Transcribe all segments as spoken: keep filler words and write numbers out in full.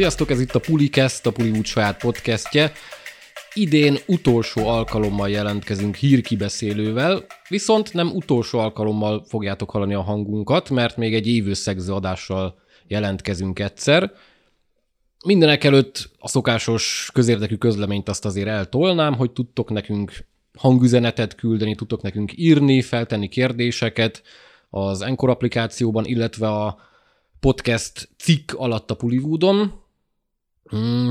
Sziasztok, ez itt a PulliCast, a PulliWood saját podcastje. Idén utolsó alkalommal jelentkezünk hírkibeszélővel, viszont nem utolsó alkalommal fogjátok hallani a hangunkat, mert még egy évőszegző adással jelentkezünk egyszer. Mindenek előtt a szokásos közérdekű közleményt azt azért eltolnám, hogy tudtok nekünk hangüzenetet küldeni, tudtok nekünk írni, feltenni kérdéseket az Encore applikációban, illetve a podcast cikk alatt a PulliWoodon. Mm.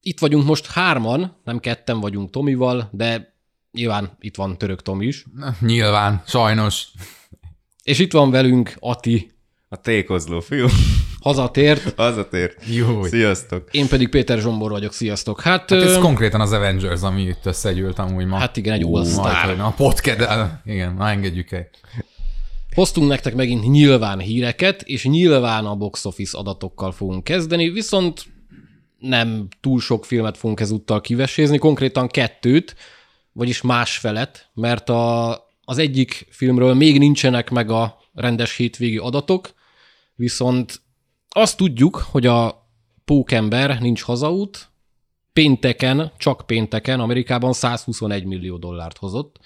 Itt vagyunk most hárman, nem ketten vagyunk Tomival, de nyilván itt van Török Tomi is. Na, nyilván, sajnos. És itt van velünk Ati. A tékozló fiú. Hazatért. Hazatért. Jó. Sziasztok. Én pedig Péter Zsombor vagyok, sziasztok. Hát, hát ez ö... konkrétan az Avengers, ami itt összegyűlt amúgy ma. Hát igen, egy all star. A podcast, igen, na engedjük el. Hoztunk nektek megint nyilván híreket, és nyilván a box office adatokkal fogunk kezdeni, viszont nem túl sok filmet fogunk ezúttal kivesézni, konkrétan kettőt, vagyis másfelet, mert a, az egyik filmről még nincsenek meg a rendes hétvégi adatok, viszont azt tudjuk, hogy a Pókember nincs hazaút, pénteken, csak pénteken Amerikában száz huszonegy millió dollárt hozott,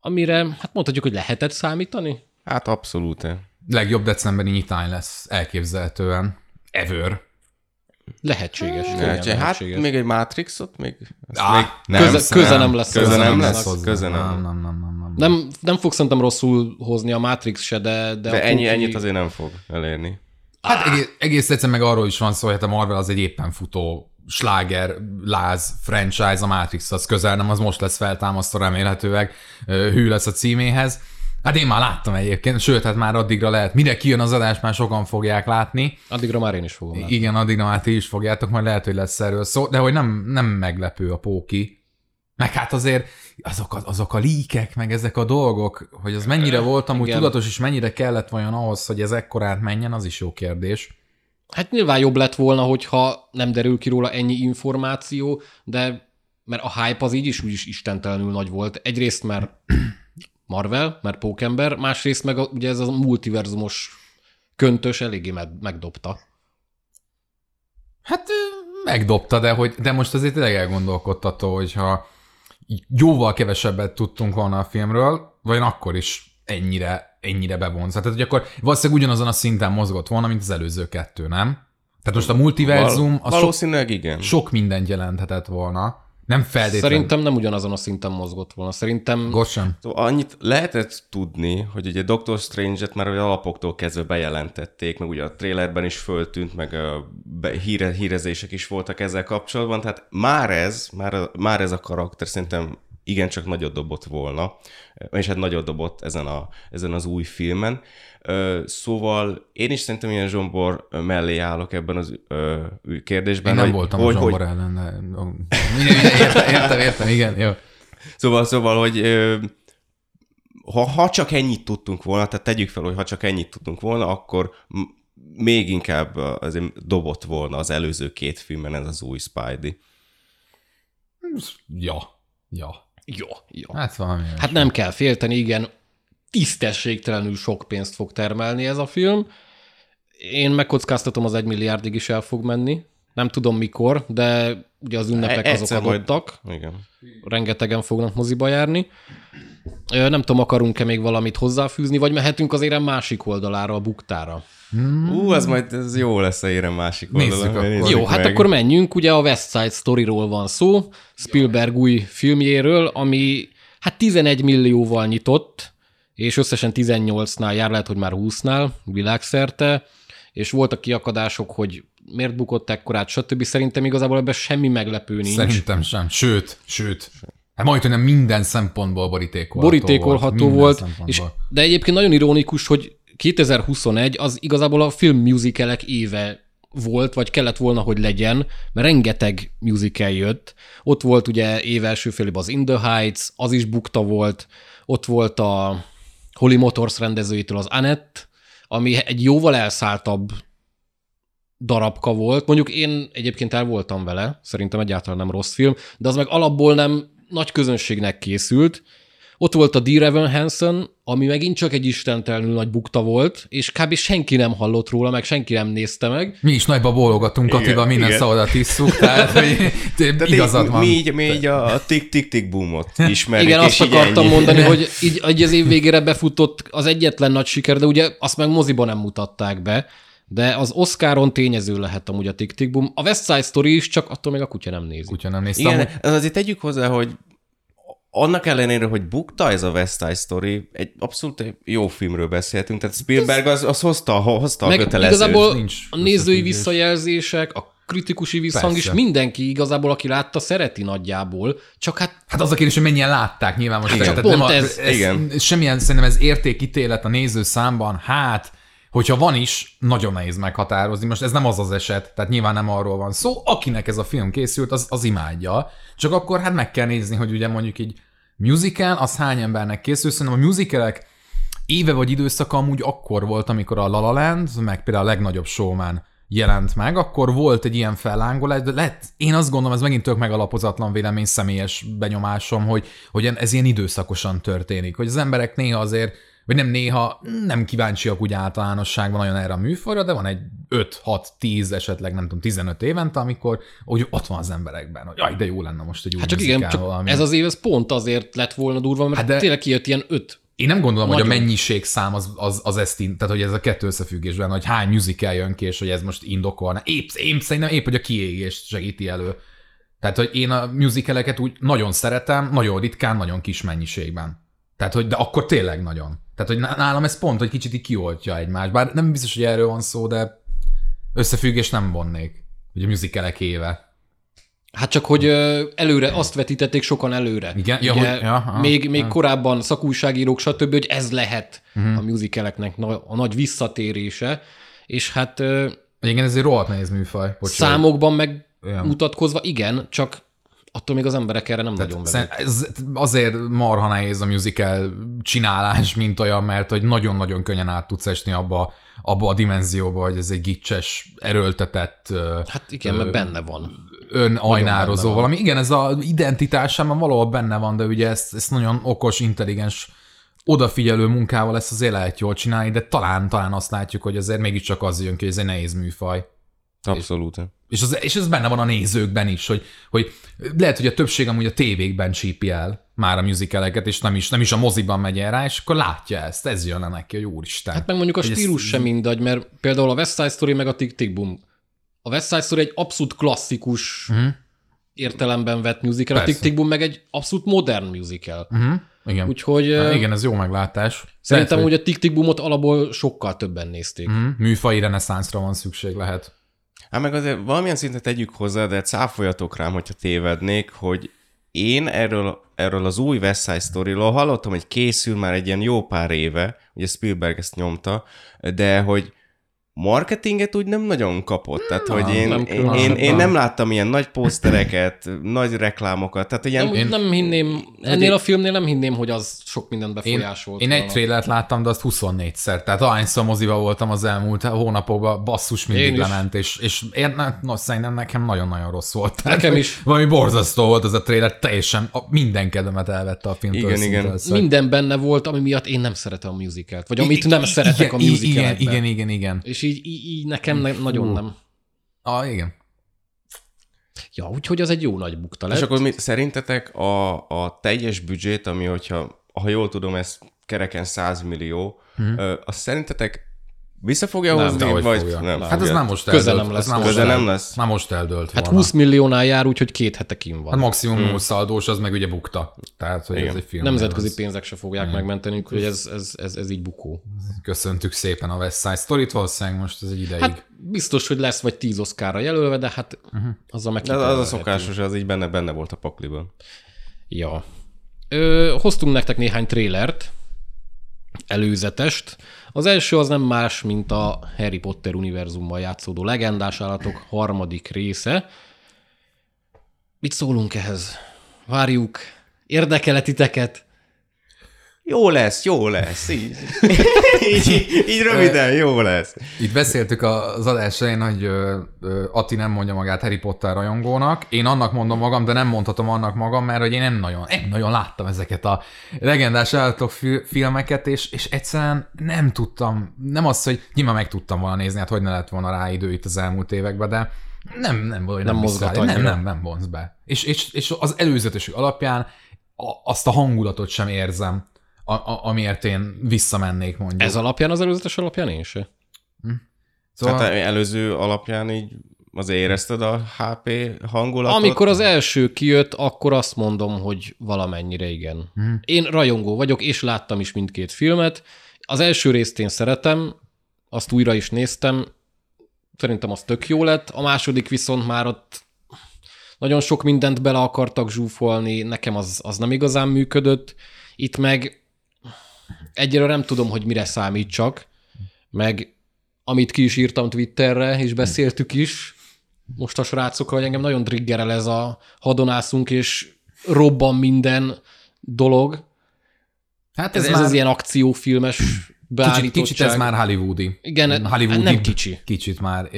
amire hát mondhatjuk, hogy lehetett számítani? Hát abszolút. Legjobb decemberi nyitány lesz elképzelhetően. Ever. Lehetséges. Hmm. Lehetséges. Hát még egy Matrixot? Még, ah, még nem, köze, köze nem lesz. Köze nem lesz. lesz köze nem. Nem, nem, nem, nem, nem. nem, nem fog szerintem rosszul hozni a Matrix se, de... De, de ennyi, ennyit azért nem fog elérni. Hát egész, egész egyszerűen meg arról is van szó, hogy hát a Marvel az egy éppen futó sláger, láz, franchise, a Matrix az közel nem, az most lesz feltámasztva remélhetőleg, hű lesz a címéhez. Hát én már láttam egyébként, sőt, hát már addigra lehet, mire kijön az adás, már sokan fogják látni. Addigra már én is fogom látni. Igen, addigra már ti is fogjátok, majd lehet, hogy lesz erről szó, de hogy nem, nem meglepő a póki. Meg hát azért azok a, azok a líkek, meg ezek a dolgok, hogy az mennyire volt amúgy igen. Tudatos, és mennyire kellett vajon ahhoz, hogy ez ekkorát menjen, az is jó kérdés. Hát nyilván jobb lett volna, hogyha nem derül ki róla ennyi információ, de mert a hype az így is úgyis istentelenül nagy volt. Egyrészt mert Marvel, mert Pókember, másrészt meg a, ugye ez a multiverzumos köntös eléggé megdobta. Hát megdobta, de, hogy, de most azért tényleg elgondolkodtató, hogyha jóval kevesebbet tudtunk volna a filmről, vagy akkor is ennyire, ennyire bevonz. Tehát, hogy akkor valószínűleg ugyanazon a szinten mozgott volna, mint az előző kettő, nem? Tehát most a multiverzum Val- valószínűleg sok, igen. Sok mindent jelenthetett volna. Nem feltétlenül. Szerintem nem ugyanazon a szinten mozgott volna. Szerintem... Gossan. Annyit lehetett tudni, hogy ugye Doctor Strange-et már az alapoktól kezdve bejelentették, meg ugye a trailerben is föltűnt, meg a híre, hírezések is voltak ezzel kapcsolatban, tehát már ez, már, már ez a karakter szerintem igencsak nagyot dobott volna, és hát nagyot dobott ezen, a, ezen az új filmen. Szóval én is szerintem ilyen Zsombor mellé állok ebben az ö, kérdésben. Én nem hogy, voltam hogy, a Zsombor hogy... ellen. Értem, értem, értem, igen, jó. Szóval, szóval hogy ö, ha, ha csak ennyit tudtunk volna, tehát tegyük fel, hogy ha csak ennyit tudtunk volna, akkor még inkább azért dobott volna az előző két filmen ez az új Spidey. Ja, ja. Ja, ja. Hát, valami hát nem kell félteni, igen. Tisztességtelenül sok pénzt fog termelni ez a film. Én megkockáztatom, az egy milliárdig is el fog menni. Nem tudom mikor, de ugye az ünnepek azok adottak. Majd... Igen. Rengetegen fognak moziba járni. Nem tudom, akarunk-e még valamit hozzáfűzni, vagy mehetünk az érem másik oldalára, a buktára. Hmm. Ú, ez majd ez jó lesz a érem másik oldalára. Jó, meg. Hát akkor menjünk. Ugye a West Side Storyról van szó, Spielberg új filmjéről, ami hát tizenegy millióval nyitott, és összesen tizennyolcnál jár, lehet, hogy már húsznál világszerte, és voltak kiakadások, hogy miért bukott ekkorát, stb. Szerintem igazából ebben semmi meglepő nincs. Szerintem sem, sőt, sőt. Hát majd, hogy nem minden szempontból borítékolható, borítékolható volt. volt és, de egyébként nagyon ironikus, hogy kétezer-huszonegy az igazából a film musicalek éve volt, vagy kellett volna, hogy legyen, mert rengeteg musical jött. Ott volt ugye év első félében az In the Heights, az is bukta volt, ott volt a Holy Motors rendezőjétől az Anett, ami egy jóval elszálltabb darabka volt. Mondjuk én egyébként el voltam vele, szerintem egyáltalán nem rossz film, de az meg alapból nem nagy közönségnek készült. Ott volt a D. Raven Hansen, ami megint csak egy istentelenül nagy bukta volt, és kb. Senki nem hallott róla, meg senki nem nézte meg. Mi is nagyba bólogatunk, Attila, minden szavadat isszuk, tehát hogy igazad van. Mi így, mi így a Tick Tick Tick Boomot ismerjük. Igen, azt akartam mondani, hogy így az év végére befutott az egyetlen nagy siker, de ugye azt meg moziban nem mutatták be, de az Oscaron tényező lehet amúgy a Tick Tick Boom. A West Side Story is, csak attól még a kutya nem nézi. Kutya nem nézte. Igen, az azért tegyük hozzá, hogy annak ellenére, hogy bukta ez a West Side Story, egy abszolút jó filmről beszéltünk, tehát Spielberg az, az hozta, hozta a kötelezőt. Igazából nincs a nézői visszajelzések, a kritikusi visszhang is, mindenki igazából, aki látta, szereti nagyjából, csak hát... Hát az a kérdés, hogy mennyien látták nyilván most. Hát pont nem, ez, ez, igen. ez. Semmilyen, szerintem ez értékítélet a nézőszámban, hát... Hogyha van is, nagyon nehéz meghatározni. Most ez nem az az eset, tehát nyilván nem arról van szó. Akinek ez a film készült, az, az imádja. Csak akkor hát meg kell nézni, hogy ugye mondjuk így musical, az hány embernek készül. Szerintem a musicalek éve vagy időszaka amúgy akkor volt, amikor a La La Land, meg például a Legnagyobb Showman jelent meg, akkor volt egy ilyen fellángolás, de lett, én azt gondolom, ez megint tök megalapozatlan vélemény, személyes benyomásom, hogy, hogy ez ilyen időszakosan történik. Hogy az emberek néha azért vagy nem néha, nem kíváncsiak úgy általánosságban nagyon erre a műfajra, de van egy öt, hat, tíz, esetleg nem tudom, tizenöt évente, amikor úgy ott van az emberekben, hogy jaj, de jó lenne most egy új hát csak igen, csak valami. Ez az év, ez pont azért lett volna durva, mert hát tényleg kijött ilyen öt. Én nem gondolom, nagyon. Hogy a mennyiségszám az, az, az ezt, tehát hogy ez a kettő összefüggésben, hogy hány musical jön ki, és hogy ez most indokolna. Épp, épp szerintem épp, hogy a kiégést segíti elő. Tehát, hogy én a musicaleket úgy nagyon szeretem, nagyon ritkán, nagyon kis mennyiségben. Tehát, hogy de akkor tényleg nagyon. Tehát, hogy nálam ez pont, hogy kicsit így kioltja egymást. Bár nem biztos, hogy erről van szó, de összefüggés nem vonnék. Ugye a musicalek éve. Hát csak, hogy előre, azt vetítették sokan előre. Igen? Ja, hogy, ja, ha, még még ha. korábban szakújságírók, stb., hogy ez lehet uh-huh. a musicaleknek a nagy visszatérése. És hát... Igen, ez egy rohadt nehéz műfaj. Bocsánat. Számokban megmutatkozva, igen, csak... attól még az emberek erre nem tehát nagyon vezetnek. Azért marha nehéz a musical csinálás, mint olyan, mert hogy nagyon-nagyon könnyen át tudsz esni abba, abba a dimenzióba, hogy ez egy gicses, erőltetett... Hát igen, ö, mert benne van. Önajnározó benne valami. Van. Igen, ez az identitásában valahol benne van, de ugye ezt, ezt nagyon okos, intelligens, odafigyelő munkával ezt azért lehet jól csinálni, de talán, talán azt látjuk, hogy azért mégiscsak az jön ki, hogy ez egy nehéz műfaj. Abszolút. És, az, és ez benne van a nézőkben is, hogy, hogy lehet, hogy a többség amúgy a tévékben csípi el már a musicaleket, és nem is, nem is a moziban megy el rá, és akkor látja ezt, ez jön le neki, hogy úristen. Hát meg mondjuk a stílus ez... sem mindegy, mert például a West Side Story meg a Tick Tick Boom. A West Side Story egy abszolút klasszikus uh-huh. értelemben vett musical, persze. A Tick Tick Boom meg egy abszolút modern musical. Uh-huh. Igen. Úgyhogy, hát igen, ez jó meglátás. Szerintem, lehet, hogy a Tick Tick Boomot alapból sokkal többen nézték. Uh-huh. Műfai reneszánszra van szükség, lehet. Hát meg azért valamilyen szinten tegyük hozzá, de cáfoljatok rám, hogyha tévednék, hogy én erről, erről az új West Side Storyról hallottam, hogy készül már egy ilyen jó pár éve, ugye Spielberg ezt nyomta, de hogy marketinget úgy nem nagyon kapott. Tehát, hogy én nem, én, én, én nem láttam ilyen nagy posztereket, nagy reklámokat. Tehát ilyen... nem, én, nem hinném, ennél én, a filmnél nem hinném, hogy az sok mindent befolyásolt. Én, én egy trailert láttam, de azt huszonnégyszer. Tehát ahányszor moziba voltam az elmúlt hónapokban, basszus mindig lement, és, és én, na, szerintem nekem nagyon-nagyon rossz volt. Tehát nekem is. Valami borzasztó volt az a trailer, teljesen a, minden kedvemet elvette a filmtől. Igen, igen. Minden benne volt, ami miatt én nem szeretem a musicalt, vagy amit I, nem I, szeretek igen, a musicalben. Igen, igen, igen, igen. És Így, így, így nekem ne, nagyon uh. nem. Ah, igen. Ja, úgyhogy az egy jó nagy bukta lett. És akkor mi, szerintetek a, a teljes büdzsét, ami, hogyha, ha jól tudom, ez kereken száz millió, uh-huh. azt szerintetek vissza fogja nem, hozni, vagy fogja. Nem? Hát ez nem most eldőlt. Nem lesz. Nem most, nem lesz. Nem most eldőlt volna. Hát húsz milliónál jár, úgyhogy két hete kín van. Hát maximum hmm. szaldós, az meg ugye bukta. Tehát, hogy igen. Ez egy film. Nemzetközi pénzek se fogják igen. megmenteni, úgyhogy ez, ez, ez, ez így bukó. Köszöntük szépen a West Side Storyt, valószínűleg most ez egy ideig. Hát biztos, hogy lesz vagy tíz Oscarra jelölve, de hát uh-huh. azzal meg... Az, az a szokásos, az így benne, benne volt a pakliban. Ja. Ö, hoztunk nektek néhány trélert, előzetest. Az első az nem más, mint a Harry Potter univerzumban játszódó Legendás állatok harmadik része. Mit szólunk ehhez? Várjuk. Érdekel-e titeket? Jó lesz, jó lesz. Így, így, így röviden, jó lesz. Itt beszéltük az adás elején, hogy Ati nem mondja magát Harry Potter rajongónak. Én annak mondom magam, de nem mondhatom annak magam, mert hogy én nem nagyon, nem nagyon láttam ezeket a legendás állatok filmeket, és, és egyszerűen nem tudtam, nem az, hogy nyilván meg tudtam volna nézni, hát hogy ne lett volna rá idő itt az elmúlt években, de nem, nem, nem, nem mozgat, nem, nem, nem vonz be. És, és, és az előzetesük alapján azt a hangulatot sem érzem, A, a, amiért én visszamennék, mondjuk. Ez alapján, az előzetes alapján én se. Hm. Szóval... Tehát előző alapján így azért érezted a há pé hangulatot? Amikor az első kijött, akkor azt mondom, hogy valamennyire igen. Hm. Én rajongó vagyok, és láttam is mindkét filmet. Az első részt én szeretem, azt újra is néztem, szerintem az tök jó lett. A második viszont már ott nagyon sok mindent bele akartak zsúfolni, nekem az, az nem igazán működött. Itt meg egyelőre nem tudom, hogy mire számítsak, meg amit ki is írtam Twitterre, és beszéltük is most a srácokkal, hogy engem nagyon triggerel ez a hadonászunk, és robban minden dolog. Hát ez, ez, már... ez az ilyen akciófilmes beállítottság. Kicsit, kicsit ez már hollywoodi. Igen, hollywoodi, nem kicsi. Kicsit már.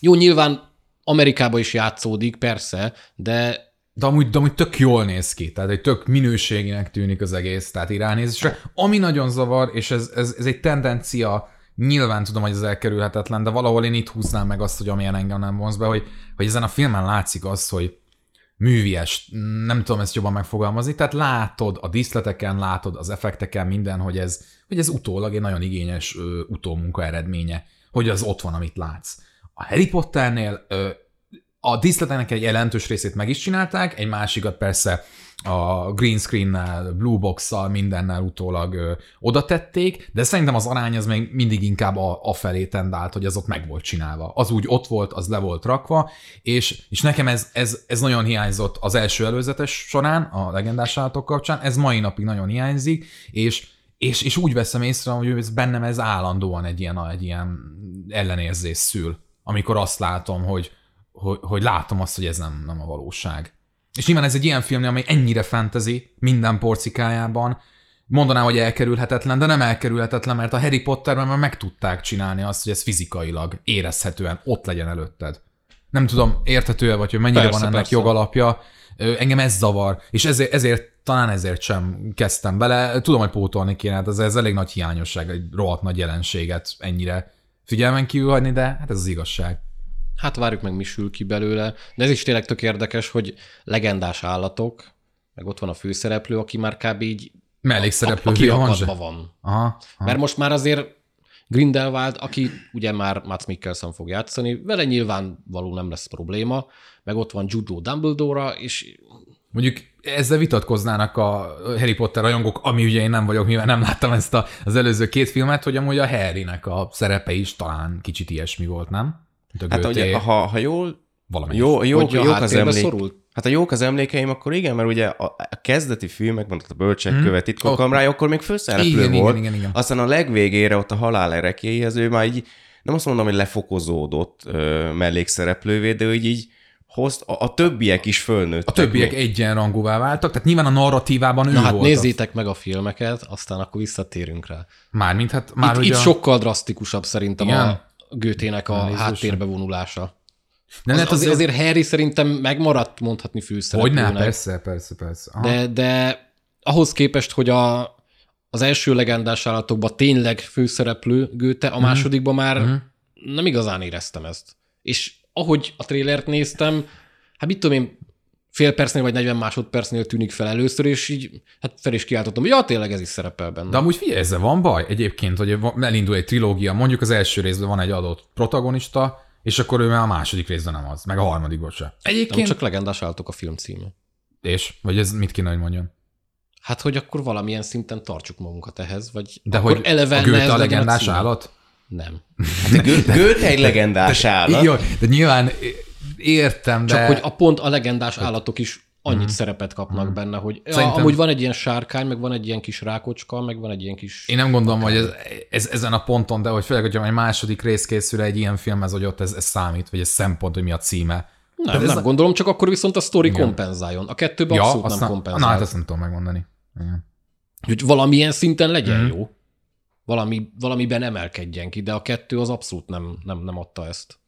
Jó, nyilván Amerikában is játszódik, persze, de... De amúgy, de amúgy tök jól néz ki, tehát egy tök minőségének tűnik az egész, tehát iránynézésre. Ami nagyon zavar, és ez, ez, ez egy tendencia, nyilván tudom, hogy ez elkerülhetetlen, de valahol én itt húznám meg azt, hogy amilyen engem nem vonz be, hogy, hogy ezen a filmen látszik az, hogy művies, nem tudom ezt jobban megfogalmazni, tehát látod a díszleteken, látod az effekteken, minden, hogy ez, hogy ez utólag egy nagyon igényes ö, utómunka eredménye, hogy az ott van, amit látsz. A Harry Potternél... Ö, A díszleteknek egy jelentős részét meg is csinálták, egy másikat persze a green screennel, blue box-szal, mindennel utólag ö, oda tették, de szerintem az arány az még mindig inkább a, a felé tendált, hogy az ott meg volt csinálva. Az úgy ott volt, az le volt rakva, és, és nekem ez, ez, ez nagyon hiányzott az első előzetes során, a legendás állatok kapcsán, ez mai napig nagyon hiányzik, és, és, és úgy veszem észre, hogy ez bennem ez állandóan egy ilyen, egy ilyen ellenérzés szül, amikor azt látom, hogy Hogy, hogy látom azt, hogy ez nem, nem a valóság. És nyilván ez egy ilyen film, amely ennyire fantasy minden porcikájában. Mondanám, hogy elkerülhetetlen, de nem elkerülhetetlen, mert a Harry Potterben már meg tudták csinálni azt, hogy ez fizikailag, érezhetően ott legyen előtted. Nem tudom, érthető-e vagy, hogy mennyire persze, van ennek persze. jogalapja. Engem ez zavar, és ezért, ezért talán ezért sem kezdtem bele. Tudom, hogy pótolni kéne, hát ez, ez elég nagy hiányosság, egy rohadt nagy jelenséget ennyire figyelmen kívül hagyni, de hát ez az igazság. Hát várjuk meg, mi sül ki belőle. De ez is tényleg tök érdekes, hogy legendás állatok, meg ott van a főszereplő, aki már kb. Így mellékszereplő akadva van. Aha, aha. Mert most már azért Grindelwald, aki ugye már Mads Mikkelsen fog játszani, vele nyilvánvaló nem lesz probléma, meg ott van Jude Law Dumbledore-ra, és... Mondjuk ezzel vitatkoznának a Harry Potter rajongók, ami ugye én nem vagyok, mivel nem láttam ezt a, az előző két filmet, hogy amúgy a Harrynek a szerepe is talán kicsit ilyesmi volt, nem? Hát ugye, ha, ha jól, jó, jó, jók, az emlék, hát, ha jók az emlékeim, akkor igen, mert ugye a, a kezdeti filmekben, ott a bölcsek hmm. követ titkok kamrája, akkor még főszereplő igen, volt. Igen, igen, igen. Aztán a legvégére ott a halál erekéhez, ő már így, nem azt mondom, hogy lefokozódott ö, mellékszereplővé, de így, így hozt, a, a többiek is fölnőttek. A többiek egyenrangúvá váltak, tehát nyilván a narratívában ő Na, hát volt. Nézzétek az. meg a filmeket, aztán akkor visszatérünk rá. Mármint, hát már Itt, itt a... sokkal drasztikusabb szerintem igen. a... Götének a Nézősen. háttérbe vonulása. Nem, az, azért, azért Harry szerintem megmaradt mondhatni főszereplőnek. Hogyne, persze, persze, persze. Aha. De, de ahhoz képest, hogy a, az első legendás állatokban tényleg főszereplő Göte, a mm. másodikban már mm. nem igazán éreztem ezt. És ahogy a trélert néztem, hát mit tudom én, fél percnél vagy negyven másodpercnél tűnik fel először, és így hát fel is kiáltottam, hogy ja, tényleg ez is szerepel benne. De amúgy figyelj, ezzel van baj egyébként, hogy elindul egy trilógia, mondjuk az első részben van egy adott protagonista, és akkor ő már a második részben nem az, meg a harmadikban se. Egyébként... Nem, csak legendás állatok a film címe. És? Vagy ez mit kéne, hogy mondjon? Hát, hogy akkor valamilyen szinten tartsuk magunkat ehhez, vagy de akkor hogy eleve a Göte a legendás állat? Nem. Hát Göte egy legendás állat. Jó, de nyilván... Értem, de... Csak hogy a pont a legendás állatok is annyit mm-hmm. szerepet kapnak mm-hmm. benne, hogy ja, Szerintem... amúgy van egy ilyen sárkány, meg van egy ilyen kis rákocska, meg van egy ilyen kis... Én nem gondolom, hogy ez, ez, ezen a ponton, de hogy főleg, hogyha egy második rész készül egy ilyen filmhez, hogy ott ez, ez számít, vagy ez szempont, hogy mi a címe. Nem, ez nem a... gondolom, csak akkor viszont a sztori kompenzáljon. A kettőben ja, abszolút nem kompenzál. Na, hát ezt nem tudom megmondani. Igen. Hogy valamilyen szinten legyen mm. jó. Valami, valamiben emelkedjen ki, de a kettő az abszolút nem, nem, nem adta ezt.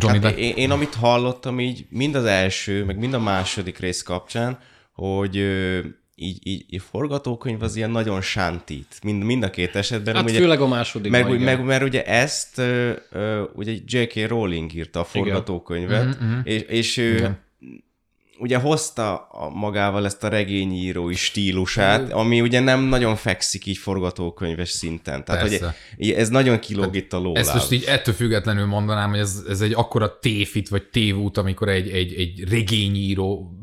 Hát én, én amit hallottam így mind az első, meg mind a második rész kapcsán, hogy így, így, így forgatókönyv az ilyen nagyon sántít. Mind, mind a két esetben. Hát ugye, főleg a második. Meg, meg, meg, mert ugye ezt uh, ugye dzsé ká. Rowling írta a forgatókönyvet, igen. és, és ő ugye hozta magával ezt a regényírói stílusát, ami ugye nem nagyon fekszik így forgatókönyves szinten. Tehát hogy ez nagyon kilóg itt a lóláb. Ezt most így ettől függetlenül mondanám, hogy ez, ez egy akkora tévhit vagy tévút, amikor egy, egy, egy regényíró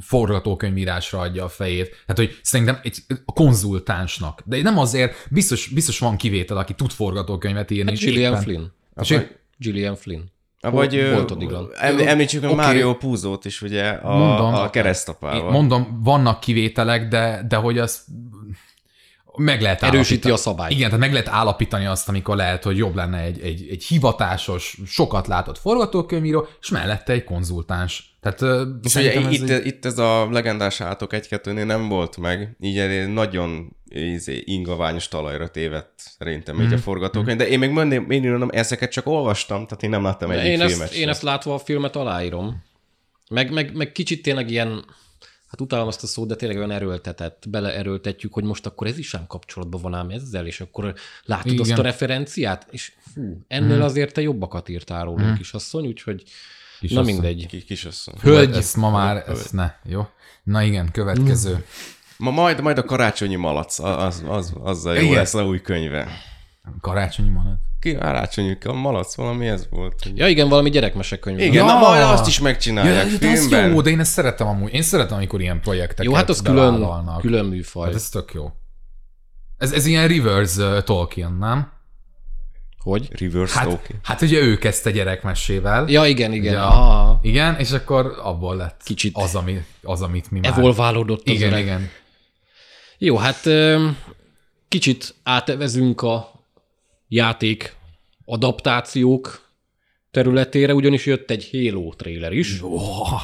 forgatókönyvírásra adja a fejét. Hát hogy szerintem egy konzultánsnak. De nem azért, biztos, biztos van kivétel, aki tud forgatókönyvet írni. Hát Gillian Flynn. Gillian Flynn. Vagy említsük meg okay. Mario Puzo-t is ugye a, mondom, a keresztapával. Mondom, vannak kivételek, de, de hogy az meg lehet erősíti a szabályt. Igen, tehát meg lehet állapítani azt, amikor lehet, hogy jobb lenne egy, egy, egy hivatásos, sokat látott forgatókönyvíró, és mellette egy konzultáns. Tehát, és ugye ez itt, egy... itt ez a legendás állatok egy-kettőnél nem volt meg, így nagyon ingoványos talajra tévedt szerintem mm. így a forgatókönyv, mm. de én még mondom, én mondom, ezeket csak olvastam, tehát én nem láttam egyik én filmet. Ezt, én ezt látva a filmet aláírom. Meg, meg, meg kicsit tényleg ilyen, hát utálom azt a szót, de tényleg olyan erőltetett, beleerőltetjük, hogy most akkor ez is ám kapcsolatban van ám ezzel, és akkor látod igen. azt a referenciát, és fú, ennél mm. azért te jobbakat írtál rólunk mm. kisasszony, úgyhogy Kisasszony. Na mindegy. Kisasszony. Hölgy, ezt ma már, hölgy. Ezt ne, jó? Na igen, következő. Ma majd, majd a karácsonyi malac, az, az, az jó lesz a új könyve. Karácsonyi malac? Ki karácsonyi malac, valami ez volt. Ugye. Ja igen, valami gyerekmesekönyv. Igen, ja. Na majd azt is megcsinálják ja, filmben. Jó, de én ezt szeretem amúgy. Én szeretem, amikor ilyen projekteket jó, hát az külön, külön műfaj. Hát ez tök jó. Ez, ez ilyen reverse Tolkien, nem? Hogy? Reverse hát, Tolkien. Hát ugye ő kezdte gyerekmesével. Ja, igen, igen. Ja, aha. Igen, és akkor abból lett kicsit az, ami, az amit mi már... Evolválódott az igen, öreg. Igen. Jó, hát kicsit átevezünk a játék adaptációk területére, ugyanis jött egy Halo trailer is. Oh,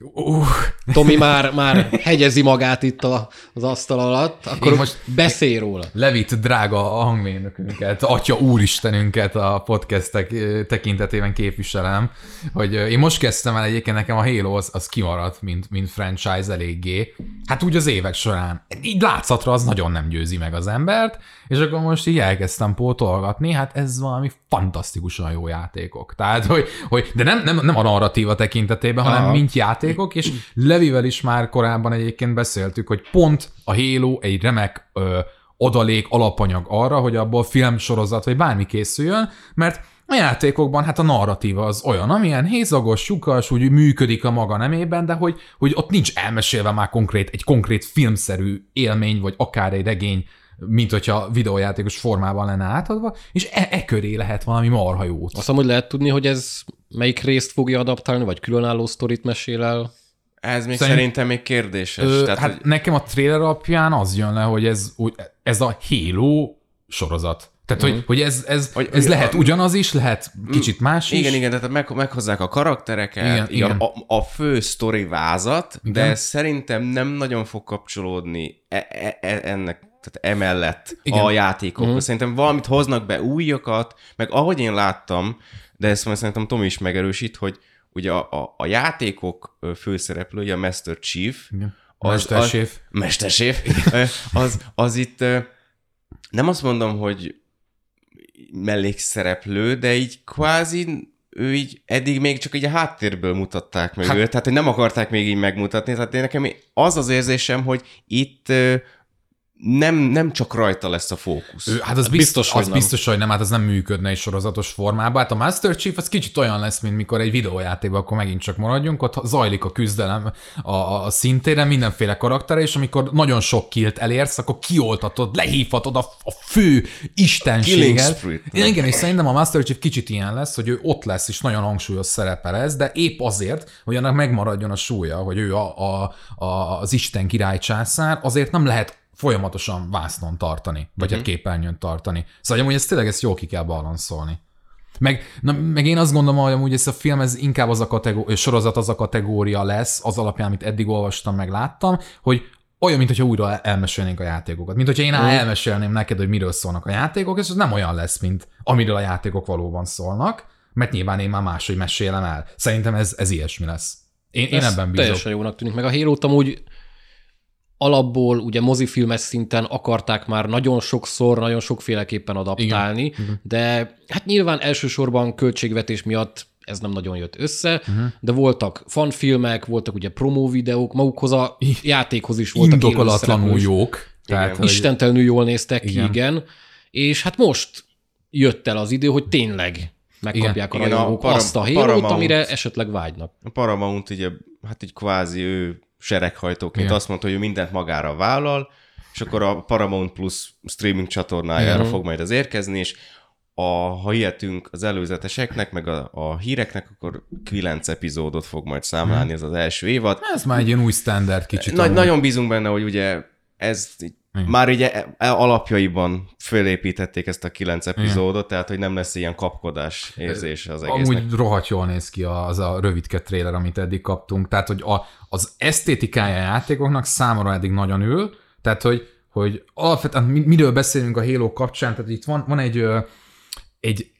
uh. Tomi már, már hegyezi magát itt a, az asztal alatt, akkor én most beszélj róla. Levitt drága a hangmérnökünket, atya úristenünket a podcastek tekintetében képviselem, hogy én most kezdtem el egyébként, nekem a Halo az, az kimaradt, mint, mint franchise eléggé. Hát úgy az évek során. Így látszatra az nagyon nem győzi meg az embert, és akkor most így elkezdtem pótolgatni, hát ez valami fantasztikusan jó játékok. Tehát, hogy, hogy, de nem, nem, nem a narratíva tekintetében, hanem Aha. mint játékok, és Levivel is már korábban egyébként beszéltük, hogy pont a Halo egy remek ö, adalék, alapanyag arra, hogy abból filmsorozat vagy bármi készüljön, mert a játékokban hát a narratíva az olyan, amilyen hézagos, lyukas, úgy működik a maga nemében, de hogy, hogy ott nincs elmesélve már konkrét, egy konkrét filmszerű élmény, vagy akár egy regény, mint hogyha videójátékos formában lenne átadva, és e, e köré lehet valami marha jót. Azt amúgy lehet tudni, hogy ez melyik részt fogja adaptálni, vagy különálló sztorit mesél el? Ez még Szerint, szerintem még kérdéses. Ö, tehát, hát hogy... nekem a trailer alapján az jön le, hogy ez, ez a Halo sorozat. Tehát, mm. hogy, hogy ez, ez, hogy, ez lehet a... ugyanaz is, lehet kicsit más igen, is. Igen, igen, tehát meg, meghozzák a karaktereket, igen, igen. A, a fő sztori vázat, igen. de szerintem nem nagyon fog kapcsolódni e, e, e, ennek tehát emellett igen. a játékok. Mm. Szerintem valamit hoznak be újakat, meg ahogy én láttam, de ezt majd szerintem Tomi is megerősít, hogy ugye a, a, a játékok főszereplője, a Master Chief, az, Master az, Chief. A, Master Chief, az, az itt nem azt mondom, hogy mellékszereplő, de így kvázi ő így eddig még csak így a háttérből mutatták meg hát, őt, tehát nem akarták még így megmutatni, tehát én nekem az az érzésem, hogy itt Nem, nem csak rajta lesz a fókusz. Hát az, hát biztos, biztos, hogy, az nem. biztos, hogy nem, hát az nem működne egy sorozatos formában. Hát a Master Chief az kicsit olyan lesz, mint mikor egy videójátékban, akkor megint csak maradjunk, ott zajlik a küzdelem a, a szintéren, mindenféle karaktere, és amikor nagyon sok kilt elérsz, akkor kioltatod, lehívhatod a, a fő istenséget. Igen, és szerintem a Master Chief kicsit ilyen lesz, hogy ő ott lesz, és nagyon hangsúlyos szerepe lesz, de épp azért, hogy annak megmaradjon a súlya, hogy ő a, a, a, az Isten király császár, azért nem lehet folyamatosan vásznon tartani, vagy uh-huh. hát képernyőn tartani. Szóval amúgy ezt tényleg ezt jól ki kell balanszolni. Meg, na, meg én azt gondolom, hogy amúgy ez a film ez inkább az a kategória, sorozat az a kategória lesz, az alapján, amit eddig olvastam, meg láttam, hogy olyan, mint hogyha újra elmesélnénk a játékokat. Mint hogyha én mm. elmesélném neked, hogy miről szólnak a játékok, és ez nem olyan lesz, mint amiről a játékok valóban szólnak, mert nyilván én már máshogy mesélem el. Szerintem ez, ez ilyesmi lesz. Én, én ebben bízok. Teljesen jónak tűnik. Meg a Halo-t amúgy alapból ugye mozifilmes szinten akarták már nagyon sokszor, nagyon sokféleképpen adaptálni, igen. de hát nyilván elsősorban költségvetés miatt ez nem nagyon jött össze, uh-huh. de voltak fanfilmek, voltak ugye promó videók, magukhoz a játékhoz is voltak indokolatlanul jók. Tehát, istentelenül jól néztek igen. ki, igen. És hát most jött el az idő, hogy tényleg megkapják igen. a rajongók a para, azt a Halo-t, amire esetleg vágynak. A Paramount ugye, hát így kvázi ő sereghajtóként igen. azt mondta, hogy ő mindent magára vállal, és akkor a Paramount Plus streaming csatornájára igen. fog majd az érkezni, és A, ha hihetünk az előzeteseknek, meg a, a híreknek, akkor kilenc epizódot fog majd számlálni ez az első évad. Ez már egy ilyen új standard kicsit. Nagy, nagyon bízunk benne, hogy ugye ez így, már ugye alapjaiban fölépítették ezt a kilenc epizódot, igen. tehát hogy nem lesz ilyen kapkodás érzése az egésznek. Amúgy rohadt jól néz ki az a rövidke trailer, amit eddig kaptunk. Tehát, hogy a, az esztétikája játékoknak számomra eddig nagyon ül, tehát, hogy, hogy alapvetően miről beszélünk a Halo kapcsán, tehát itt van, van egy... Egy,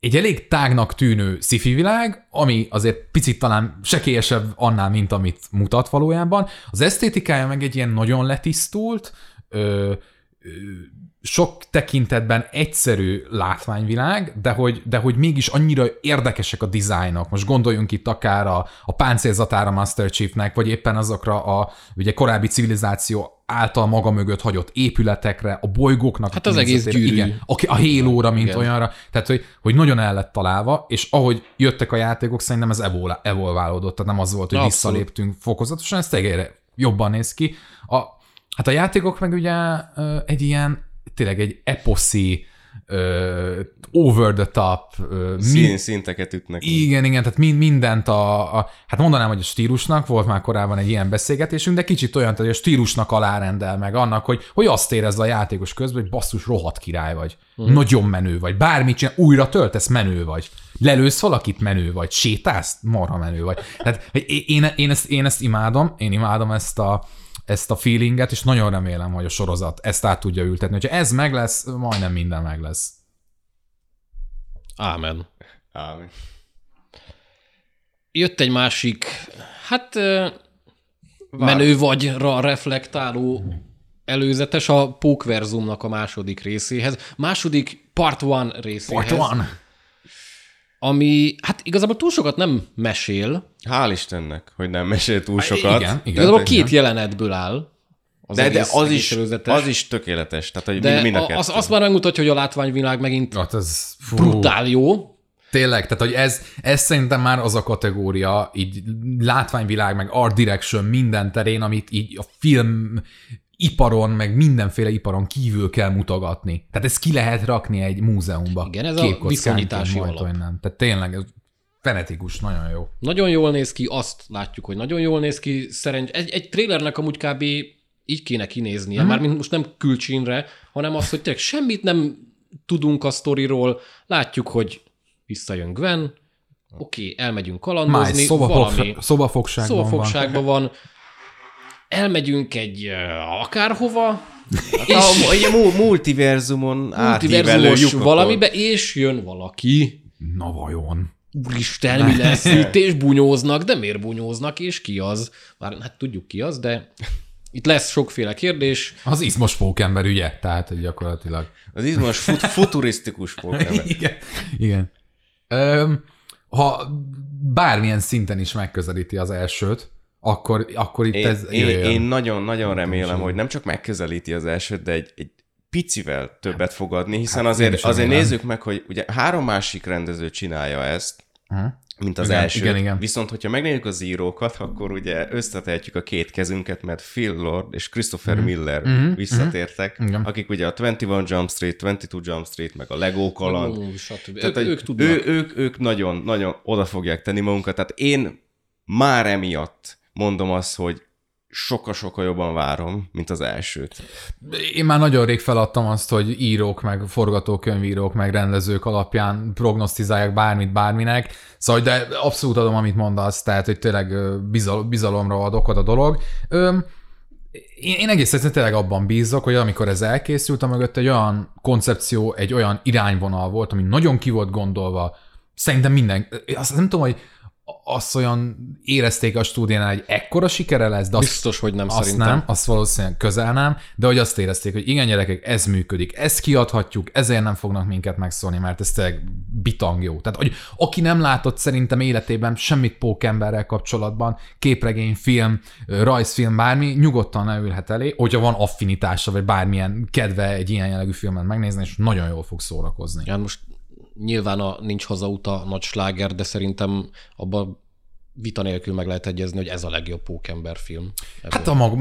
egy elég tágnak tűnő sci-fi világ, ami azért picit talán sekélyesebb annál, mint amit mutat valójában. Az esztétikája meg egy ilyen nagyon letisztult, ö, ö, sok tekintetben egyszerű látványvilág, de hogy, de hogy mégis annyira érdekesek a dizájnok. Most gondoljunk itt akár a, a páncélzatára Master Chiefnek, vagy éppen azokra a ugye korábbi civilizáció által maga mögött hagyott épületekre, a bolygóknak. Hát az egész gyűrű. Igen, a Halo-ra, mint igen. olyanra. Tehát, hogy, hogy nagyon el lett találva, és ahogy jöttek a játékok, szerintem ez evolválódott, tehát nem az volt, hogy abszolút. Visszaléptünk fokozatosan, ez tényleg jobban néz ki. A, hát a játékok meg ugye egy ilyen, tényleg egy eposzi, over the top. Szín, szinteket ütnek. Igen, igen, tehát mindent a, a... Hát mondanám, hogy a stílusnak, volt már korábban egy ilyen beszélgetésünk, de kicsit olyan, hogy a stílusnak alárendel meg annak, hogy, hogy azt érezd a játékos közben, hogy basszus, rohadt király vagy. Mm. Nagyon menő vagy. Bármit csinál, újra töltesz, menő vagy. Lelősz valakit, menő vagy. Sétálsz, marha menő vagy. Tehát én, én, ezt, én ezt imádom, én imádom ezt a ezt a feelinget, és nagyon remélem, hogy a sorozat ezt át tudja ültetni. Ha ez meg lesz, majdnem minden meg lesz. Ámen. Ámen. Jött egy másik, hát Vár. menő vagyra reflektáló előzetes a Pókverzumnak a második részéhez. Második part one részéhez. Part one. Ami, hát igazából túl sokat nem mesél. Hál' Istennek, hogy nem mesél túl sokat. Igen, igen. Igazából igen. két jelenetből áll. Az de egész, de az is, az is tökéletes. Tehát, hogy de mind a, a az, azt már megmutatja, hogy a látványvilág megint hát ez, fú, brutál jó. Tényleg, tehát hogy ez, ez szerintem már az a kategória, így látványvilág, meg art direction minden terén, amit így a film iparon, meg mindenféle iparon kívül kell mutogatni. Tehát ezt ki lehet rakni egy múzeumba. Igen, ez a viszonyítási alap. Olyan. Tehát tényleg ez fenetikus, nagyon jó. Nagyon jól néz ki, azt látjuk, hogy nagyon jól néz ki. Szerencs... Egy, egy trailernek amúgy kb. Így kéne kinéznie, hmm. mármint most nem külcsínre, hanem azt, hogy tényleg semmit nem tudunk a sztoriról. Látjuk, hogy visszajön Gwen, oké, okay, elmegyünk kalandozni. Máj, szobafogságban szobafogságban van. Szobafogságban van. Elmegyünk egy uh, akárhova, és a, egy multiverzumon átívelő lyukakon. Valamibe, és jön valaki. Na vajon? Úristen, mi lesz itt, és bunyóznak, de miért bunyóznak, és ki az? Már hát tudjuk ki az, de itt lesz sokféle kérdés. Az izmos pókember, ugye? Tehát gyakorlatilag. Az izmos fut, futurisztikus pókember. Igen. Igen. Öm, ha bármilyen szinten is megközelíti az elsőt, Akkor, akkor itt én, ez... Én, én nagyon, nagyon remélem, hogy nem csak megközelíti az elsőt, de egy, egy picivel többet fog adni, hiszen hát, azért, azért nézzük meg, hogy ugye három másik rendező csinálja ezt, uh-huh. mint az igen, első. Igen, igen. Viszont, hogyha megnézzük az írókat, akkor ugye összetehetjük a két kezünket, mert Phil Lord és Christopher uh-huh. Miller uh-huh. visszatértek, uh-huh. akik ugye a huszonegy Jump Street, huszonkettő Jump Street, meg a Lego kaland. Uh, tehát, ők, ők tudnak. Ő, ők, ők nagyon, nagyon oda fogják tenni magunkat. Tehát én már emiatt mondom azt, hogy sokkal-sokkal jobban várom, mint az elsőt. Én már nagyon rég feladtam azt, hogy írók, meg forgatókönyvírók, meg rendezők alapján prognosztizálják bármit bárminek, szóval de abszolút adom, amit mondasz, tehát hogy tényleg bizalomra ad okot a dolog. Én, én egész egyszerűen tényleg abban bízok, hogy amikor ez elkészült, a mögött egy olyan koncepció, egy olyan irányvonal volt, ami nagyon ki volt gondolva. Szerintem minden... Azt nem tudom, hogy azt olyan érezték a stúdiónál, hogy ekkora sikere lesz, de azt, biztos, hogy nem, azt szerintem. Nem, azt valószínűleg közel nem, de hogy azt érezték, hogy igen gyerekek, ez működik, ezt kiadhatjuk, ezért nem fognak minket megszólni, mert ez tényleg bitang jó. Tehát, hogy aki nem látott szerintem életében semmit Pókemberrel kapcsolatban, képregény, film, rajzfilm, bármi, nyugodtan ne ülhet elé, hogyha van affinitása, vagy bármilyen kedve egy ilyen jellegű filmet megnézni, és nagyon jól fog szórakozni. Ja, most nyilván a Nincs hazaúta nagy sláger, de szerintem abban vita nélkül meg lehet egyezni, hogy ez a legjobb Pókember film. Ebből. Hát a mag...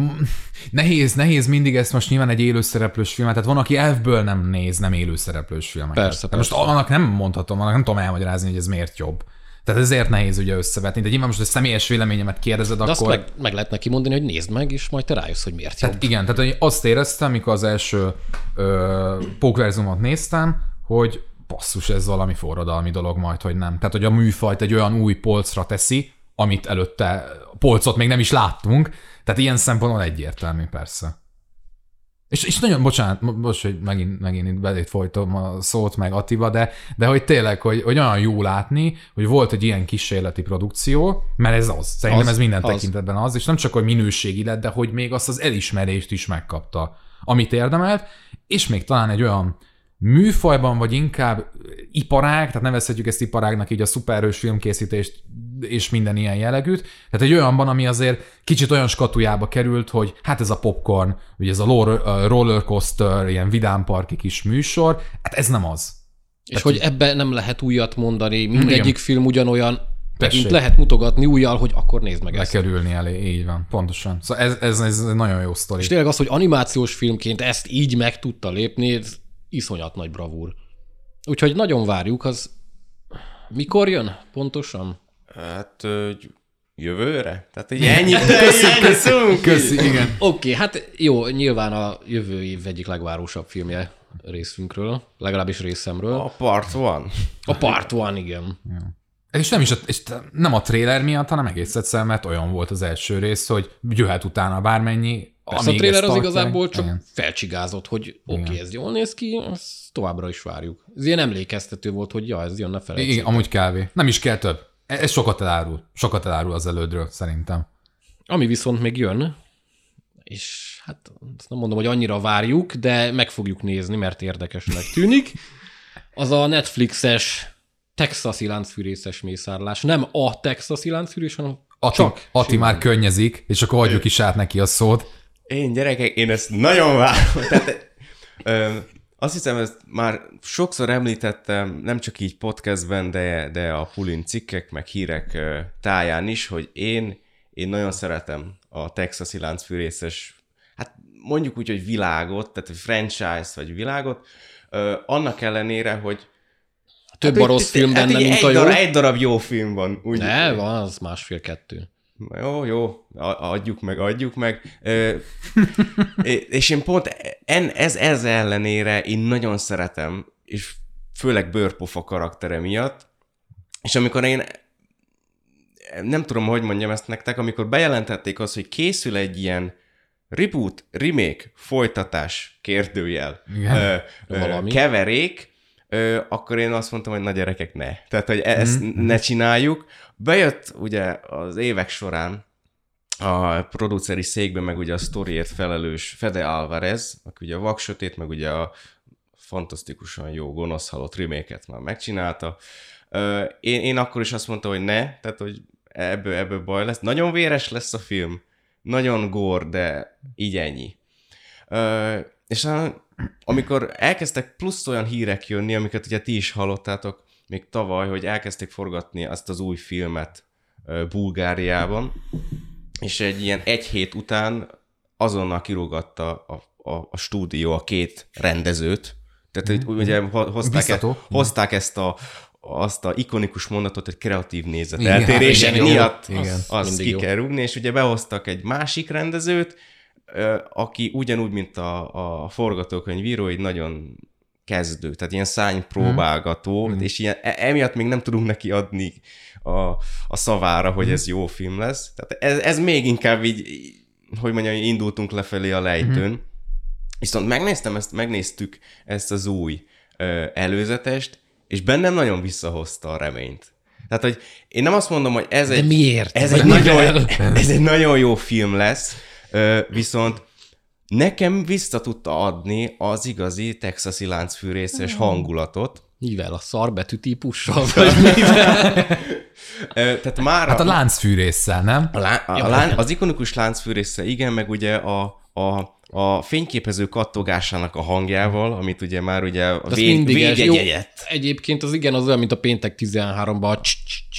Nehéz, nehéz mindig ezt most nyilván egy élőszereplős filmet, tehát van, aki elfből nem néz nem élőszereplős filmeket. Persze, persze. Most annak nem mondhatom, annak nem tudom elmagyarázni, hogy ez miért jobb. Tehát ezért nehéz ugye összevetni. De nyilván most a személyes véleményemet kérdezed, de akkor... De azt meg, meg lehet neki mondani, hogy nézd meg, és majd te rájössz, hogy miért tehát jobb. Igen, tehát hogy azt éreztem, amikor az első ö, Pókverzumot néztem, hogy basszus, ez valami forradalmi dolog majd, hogy nem. Tehát, hogy a műfajt egy olyan új polcra teszi, amit előtte polcot még nem is láttunk. Tehát ilyen szempontból egyértelmű, persze. És, és nagyon, bocsánat, most, hogy megint, megint itt belét folytom a szót meg Attiba, de, de hogy tényleg, hogy, hogy olyan jó látni, hogy volt egy ilyen kísérleti produkció, mert ez az. Szerintem az, ez minden az. Tekintetben az, és nem csak, hogy minőségi lett, de hogy még azt az elismerést is megkapta, amit érdemelt, és még talán egy olyan műfajban, vagy inkább iparág, tehát nevezhetjük ezt iparágnak így a szuperhős filmkészítést és minden ilyen jellegűt, tehát egy olyanban, ami azért kicsit olyan skatujába került, hogy hát ez a popcorn, ugye ez a rollercoaster, ilyen vidámparki kis műsor, hát ez nem az. És tehát hogy így... ebben nem lehet újat mondani, mindegyik film ugyanolyan, megint lehet mutogatni újjal, hogy akkor nézd meg ezt. Lekerülni elé, így van, pontosan. Szóval ez, ez, ez nagyon jó sztori. És tényleg az, hogy animációs filmként ezt így meg tudta lépni, iszonyat nagy bravúr. Úgyhogy nagyon várjuk, az mikor jön pontosan? Hát jövőre? Tehát így ennyi, ennyi köszi, igen. Oké, okay, hát jó, nyilván a jövő év egyik legvárósabb filmje részünkről, legalábbis részemről. A Part One. A Part One, igen. Ja. És nem, is a, és nem a trailer miatt, hanem egész egyszerűen, mert olyan volt az első rész, hogy jöhet utána bármennyi. Persze a trailer az igazából csak igen. felcsigázott, hogy oké, okay, ez jól néz ki, azt továbbra is várjuk. Ez ilyen emlékeztető volt, hogy ja, ez jön, ne felejtsd. Igen, amúgy kávé. Nem is kell több. Ez sokat elárul. Sokat elárul az elődről, szerintem. Ami viszont még jön, és hát azt nem mondom, hogy annyira várjuk, de meg fogjuk nézni, mert érdekesnek tűnik. Az a Netflixes texasi láncfűrészes mészárlás. Nem a texasi láncfűrés, hanem Ati, csak. Ati már könnyezik, és akkor hagyjuk is át neki a szót. Én gyerekek, én ezt nagyon várom. Tehát, ö, azt hiszem, ezt már sokszor említettem, nem csak így podcastben, de, de a Pulin cikkek, meg hírek ö, táján is, hogy én, én nagyon szeretem a texasi láncfűrészes, hát mondjuk úgy, hogy világot, tehát franchise vagy világot, ö, annak ellenére, hogy több a rossz film benne, mint a jó. Egy darab jó film van. Ne, van, az másfél-kettő. Jó, jó, adjuk meg, adjuk meg. És én pont ez, ez ellenére én nagyon szeretem, és főleg bőrpofa karaktere miatt, és amikor én nem tudom, hogy mondjam ezt nektek, amikor bejelentették azt, hogy készül egy ilyen reboot, remake, folytatás kérdőjel, igen, ö, keverék, Ö, akkor én azt mondtam, hogy na gyerekek, ne. Tehát, hogy ezt mm. ne csináljuk. Bejött ugye az évek során a produceri székben, meg ugye a sztoriért felelős Fede Alvarez, aki ugye a Vaksötét, meg ugye a fantasztikusan jó Gonosz halott remake-et már megcsinálta. Ö, én, én akkor is azt mondtam, hogy ne, tehát, hogy ebből, ebből baj lesz. Nagyon véres lesz a film, nagyon gór, de így ennyi. Ö, és a amikor elkezdtek plusz olyan hírek jönni, amiket ugye ti is hallottátok még tavaly, hogy elkezdték forgatni azt az új filmet Bulgáriában, és egy ilyen egy hét után azonnal kirúgatta a, a, a stúdió a két rendezőt. Tehát ugye hozták, e, hozták ezt a, azt a ikonikus mondatot, hogy kreatív nézeteltérések miatt azt az ki kell rúgni, és ugye behoztak egy másik rendezőt, aki ugyanúgy, mint a, a forgatókönyvíró, egy nagyon kezdő, tehát ilyen szánypróbálgató, hmm. és ilyen, emiatt még nem tudunk neki adni a, a szavára, hogy hmm. ez jó film lesz. Tehát ez, ez még inkább így hogy mondjam, indultunk lefelé a lejtőn, uh-huh. viszont megnéztem ezt, megnéztük ezt az új ö, előzetest, és bennem nagyon visszahozta a reményt. Tehát, hogy én nem azt mondom, hogy ez, egy, miért? ez, egy, nagyon, ez egy nagyon jó film lesz, ö, viszont nekem vissza tudta adni az igazi texasi láncfűrészes uh-huh. hangulatot. Mivel a szarbetű típussal? Vagy mivel? Tehát már hát a, a láncfűrésszel, nem? A lá, a, a lán, az ikonikus láncfűrésszel, igen, meg ugye a, a, a fényképező kattogásának a hangjával, amit ugye már ugye a vég, végjegyet. Egyébként az igen, az olyan, mint a péntek tizenháromban a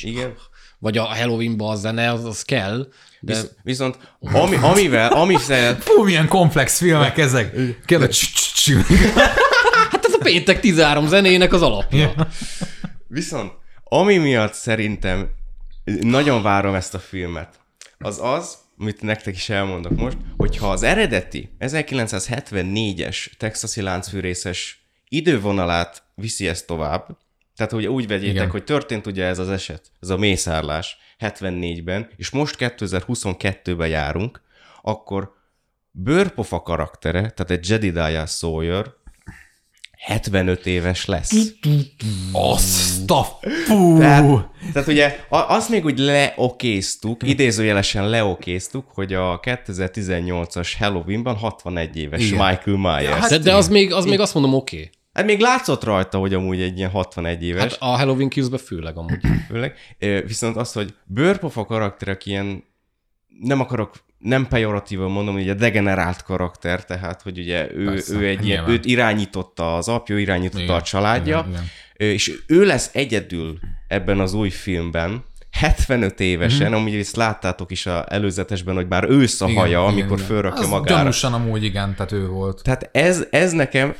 igen. vagy a Halloweenban a zene, az, az kell. De... Visz, viszont ami, amivel, amivel... Pú, milyen komplex filmek ezek. Kell a hát ez a péntek tizenhárom zenének az alapja. Viszont ami miatt szerintem nagyon várom ezt a filmet, az az, amit nektek is elmondok most, hogyha az eredeti ezerkilencszázhetvennégyes texasi láncfűrészes idővonalát viszi ezt tovább, tehát ugye úgy vegyétek, igen. hogy történt ugye ez az eset, ez a mészárlás hetvennégyben, és most kétezer-huszonkettőben járunk, akkor bőrpofa karaktere, tehát egy Jedediah Sawyer, hetvenöt éves lesz. Azt a fú! Tehát, tehát ugye azt még úgy leokéztuk, idézőjelesen leokéztuk, hogy a kétezer-tizennyolcas Halloweenban hatvanegy éves igen. Michael Myers. Hát, de az még, az még azt mondom, oké. Okay. Hát még látszott rajta, hogy amúgy egy ilyen hatvanegy éves. Hát a Halloween Kills-ben főleg amúgy. Főleg. Viszont az, hogy bőrpofa karakterek ilyen, nem akarok, nem pejoratívan mondom, hogy a degenerált karakter, tehát, hogy ugye ő, persze, ő egy ilyen, őt irányította az apja, irányította igen, a családja, igen, igen. és ő lesz egyedül ebben az új filmben, hetvenöt évesen, mm-hmm. amúgy ezt láttátok is az előzetesben, hogy bár ősz a haja, igen, amikor igen, fölrakja az magára. Az gyanúsan amúgy igen, tehát ő volt. Tehát ez, ez nekem...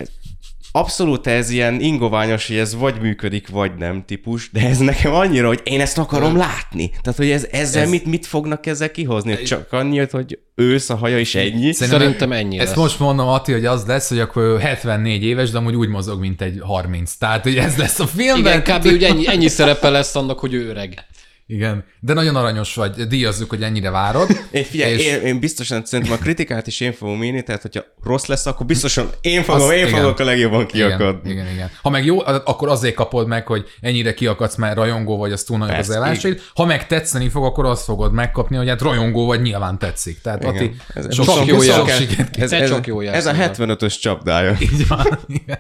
Abszolút ez ilyen ingoványos, hogy ez vagy működik, vagy nem típus, de ez nekem annyira, hogy én ezt akarom látni. Tehát, hogy ez, ezzel ez... mit, mit fognak ezzel kihozni? Csak annyit, hogy ősz a haja is ennyi? Szerintem, Szerintem ennyi ezt lesz. Most mondom, Atti, hogy az lesz, hogy akkor hetvennégy éves, de amúgy úgy mozog, mint egy harminc. Tehát, hogy ez lesz a filmben. Igen, kb. Ugye ennyi, ennyi szerepe lesz annak, hogy ő öreg. Igen, de nagyon aranyos vagy, díjazzuk, hogy ennyire várod. Én figyelj, és... én, én biztosan szerintem a kritikát is én fogom írni, tehát hogyha rossz lesz, akkor biztosan én fogom, azt, én igen. fogok a legjobban kiakadni. Igen, igen, igen. Ha meg jó, akkor azért kapod meg, hogy ennyire kiakadsz, mert rajongó vagy, az túl nagy az elvárásod. Ha meg tetszeni fog, akkor azt fogod megkapni, hogy hát rajongó vagy, nyilván tetszik. Tehát Atti, ez sok, sok jó jár. Ez, ez, ez a hetvenötös csapdája. Így van, igen.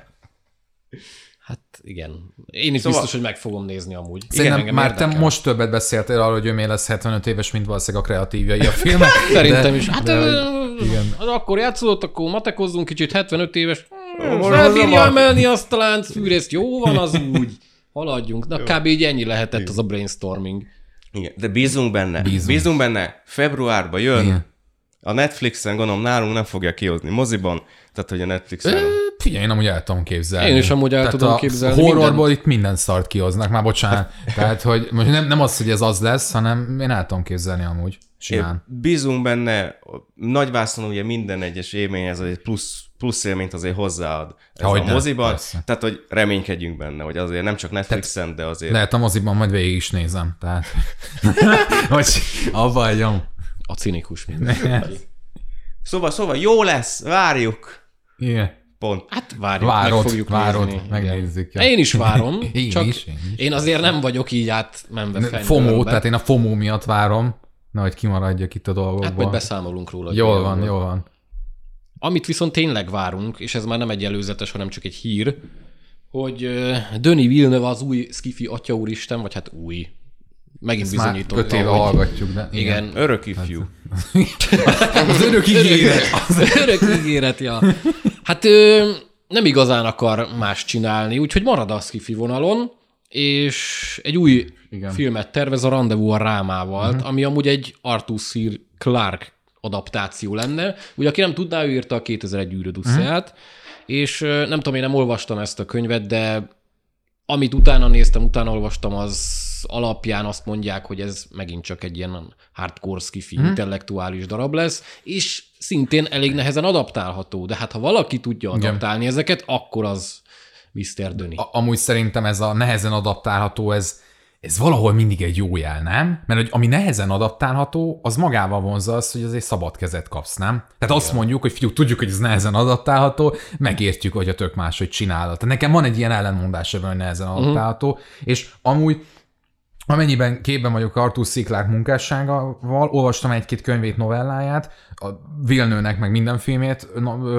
Hát igen. Én is szóval... biztos, hogy meg fogom nézni amúgy. Szerintem igen, már érdekel. Te most többet beszéltél arról, hogy ő miért lesz hetvenöt éves, mint valószínűleg a kreatívjai a filmek. Szerintem de, is. Hát de, de, igen. akkor játszódott, akkor matekozzunk kicsit, hetvenöt éves. Felbírja emelni azt a láncfűrészt. Jó van az úgy. Haladjunk. Na kb. Így ennyi lehetett az a brainstorming. Igen, de bízunk benne. Bízunk, bízunk benne. Februárban jön. Igen. A Netflixen, gondolom, nálunk nem fogja kihozni moziban, tehát hogy a Netflixen... Figyelj, én amúgy el tudom képzelni. Én is amúgy el tehát tudom képzelni. A horrorból minden... itt minden szart kihoznak, már bocsánat. Tehát, hogy most nem, nem az, hogy ez az lesz, hanem én el tudom képzelni amúgy. Simán. É, bízunk benne, Nagyvászon ugye minden egyes élmény, ez egy plusz, plusz élményt azért hozzáad ez a ne, moziban. Persze. Tehát, hogy reménykedjünk benne, hogy azért nem csak Netflixen, tehát, de azért... Lehet a moziban, majd végig is nézem. Tehát, hogy abba a cinikus mindenki. Szóval, szóval jó lesz, várjuk. Igen. Pont. Hát várjuk, várod, meg fogjuk várod, nézni. Megnézzük. Ja. Én is várom, én csak is, én, is. én azért nem vagyok így átmenve fejlőben. FOMO, tehát én a FOMO miatt várom, nehogy kimaradjak itt a dolgokból. Hát majd beszámolunk róla. Jól van, jól van. Amit viszont tényleg várunk, és ez már nem egy előzetes, hanem csak egy hír, hogy Denis Villeneuve az új sci-fi atya úristen, vagy hát új, megint bizonyítom. Öt éve hallgatjuk, de igen. igen. Örök ifjú. Az örök ígéret. Az örök ígéret, ja. Hát ő nem igazán akar más csinálni, úgyhogy marad a sci-fi vonalon, és egy új igen. filmet tervez, a Rendezvous a Rámával, uh-huh. ami amúgy egy Arthur C. Clarke adaptáció lenne. Ugye, aki nem tudná, ő írta a kétezer-egy űrodüsszeiát, uh-huh. és nem tudom, én nem olvastam ezt a könyvet, de amit utána néztem, utána olvastam, az alapján azt mondják, hogy ez megint csak egy ilyen hardcore sci-fi, hmm. intellektuális darab lesz, és szintén elég nehezen adaptálható, de hát ha valaki tudja adaptálni igen. ezeket, akkor az miszter Denis. Amúgy szerintem ez a nehezen adaptálható, ez ez valahol mindig egy jó jel, nem? Mert hogy ami nehezen adaptálható, az magával vonzza azt, hogy azért szabad kezet kapsz, nem? Tehát igen. Azt mondjuk, hogy fiú, tudjuk, hogy ez nehezen adaptálható, megértjük, hogy a tök máshogy csinálod. Tehát nekem van egy ilyen ellenmondás ebben, hogy nehezen adaptálható, uh-huh. és amúgy amennyiben képben vagyok Arthur C. Clarke munkásságával, olvastam egy-két könyvét, novelláját, a Villeneuve-nek meg minden filmét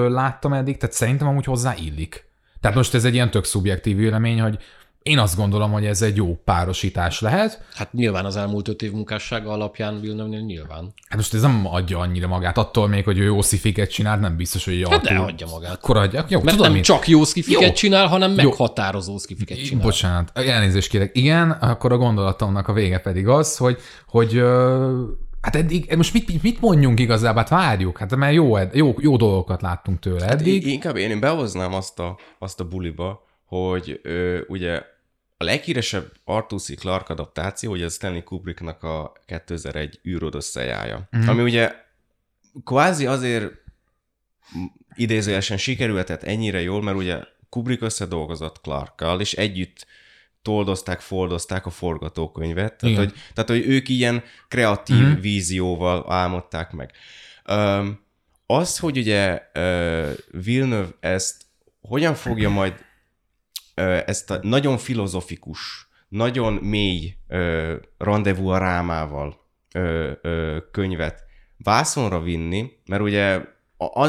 láttam eddig, tehát szerintem amúgy hozzá illik. Tehát most ez egy ilyen tök szubjektív vélemény, hogy én azt gondolom, hogy ez egy jó párosítás lehet. Hát nyilván az elmúlt öt év munkássága alapján Villeneuve-nél nyilván. Hát most ez nem adja annyira magát. Attól még, hogy ő jó szifiket csinál, nem biztos, hogy jó. Hát de adja magát. Akkor adja. Jó, mert tudom, nem én. Csak jó szifiket jó. csinál, hanem jó. meghatározó szifiket csinál. Bocsánat, elnézést kérek. Igen, akkor a gondolatomnak a vége pedig az, hogy, hogy hát eddig, most mit, mit mondjunk igazából? Hát várjuk, hát mert jó, jó, jó dolgokat láttunk tőle eddig. Hát inkább én, én behoznám azt a, azt a buliba, hogy ö, ugye a leghíresebb Arthur C. Clarke adaptáció, ugye a Stanley Kubricknak a kétezer-egy űrodüsszeiája, mm. ami ugye kvázi azért idézőjelesen sikerülhetett ennyire jól, mert ugye Kubrick összedolgozott Clarke-kal, és együtt toldozták, foldozták a forgatókönyvet, tehát hogy, tehát hogy ők ilyen kreatív mm. vízióval álmodták meg. Um, az, hogy ugye uh, Villeneuve ezt hogyan fogja majd ezt a nagyon filozofikus, nagyon mély ö, rendezvú a rámával ö, ö, könyvet vászonra vinni, mert ugye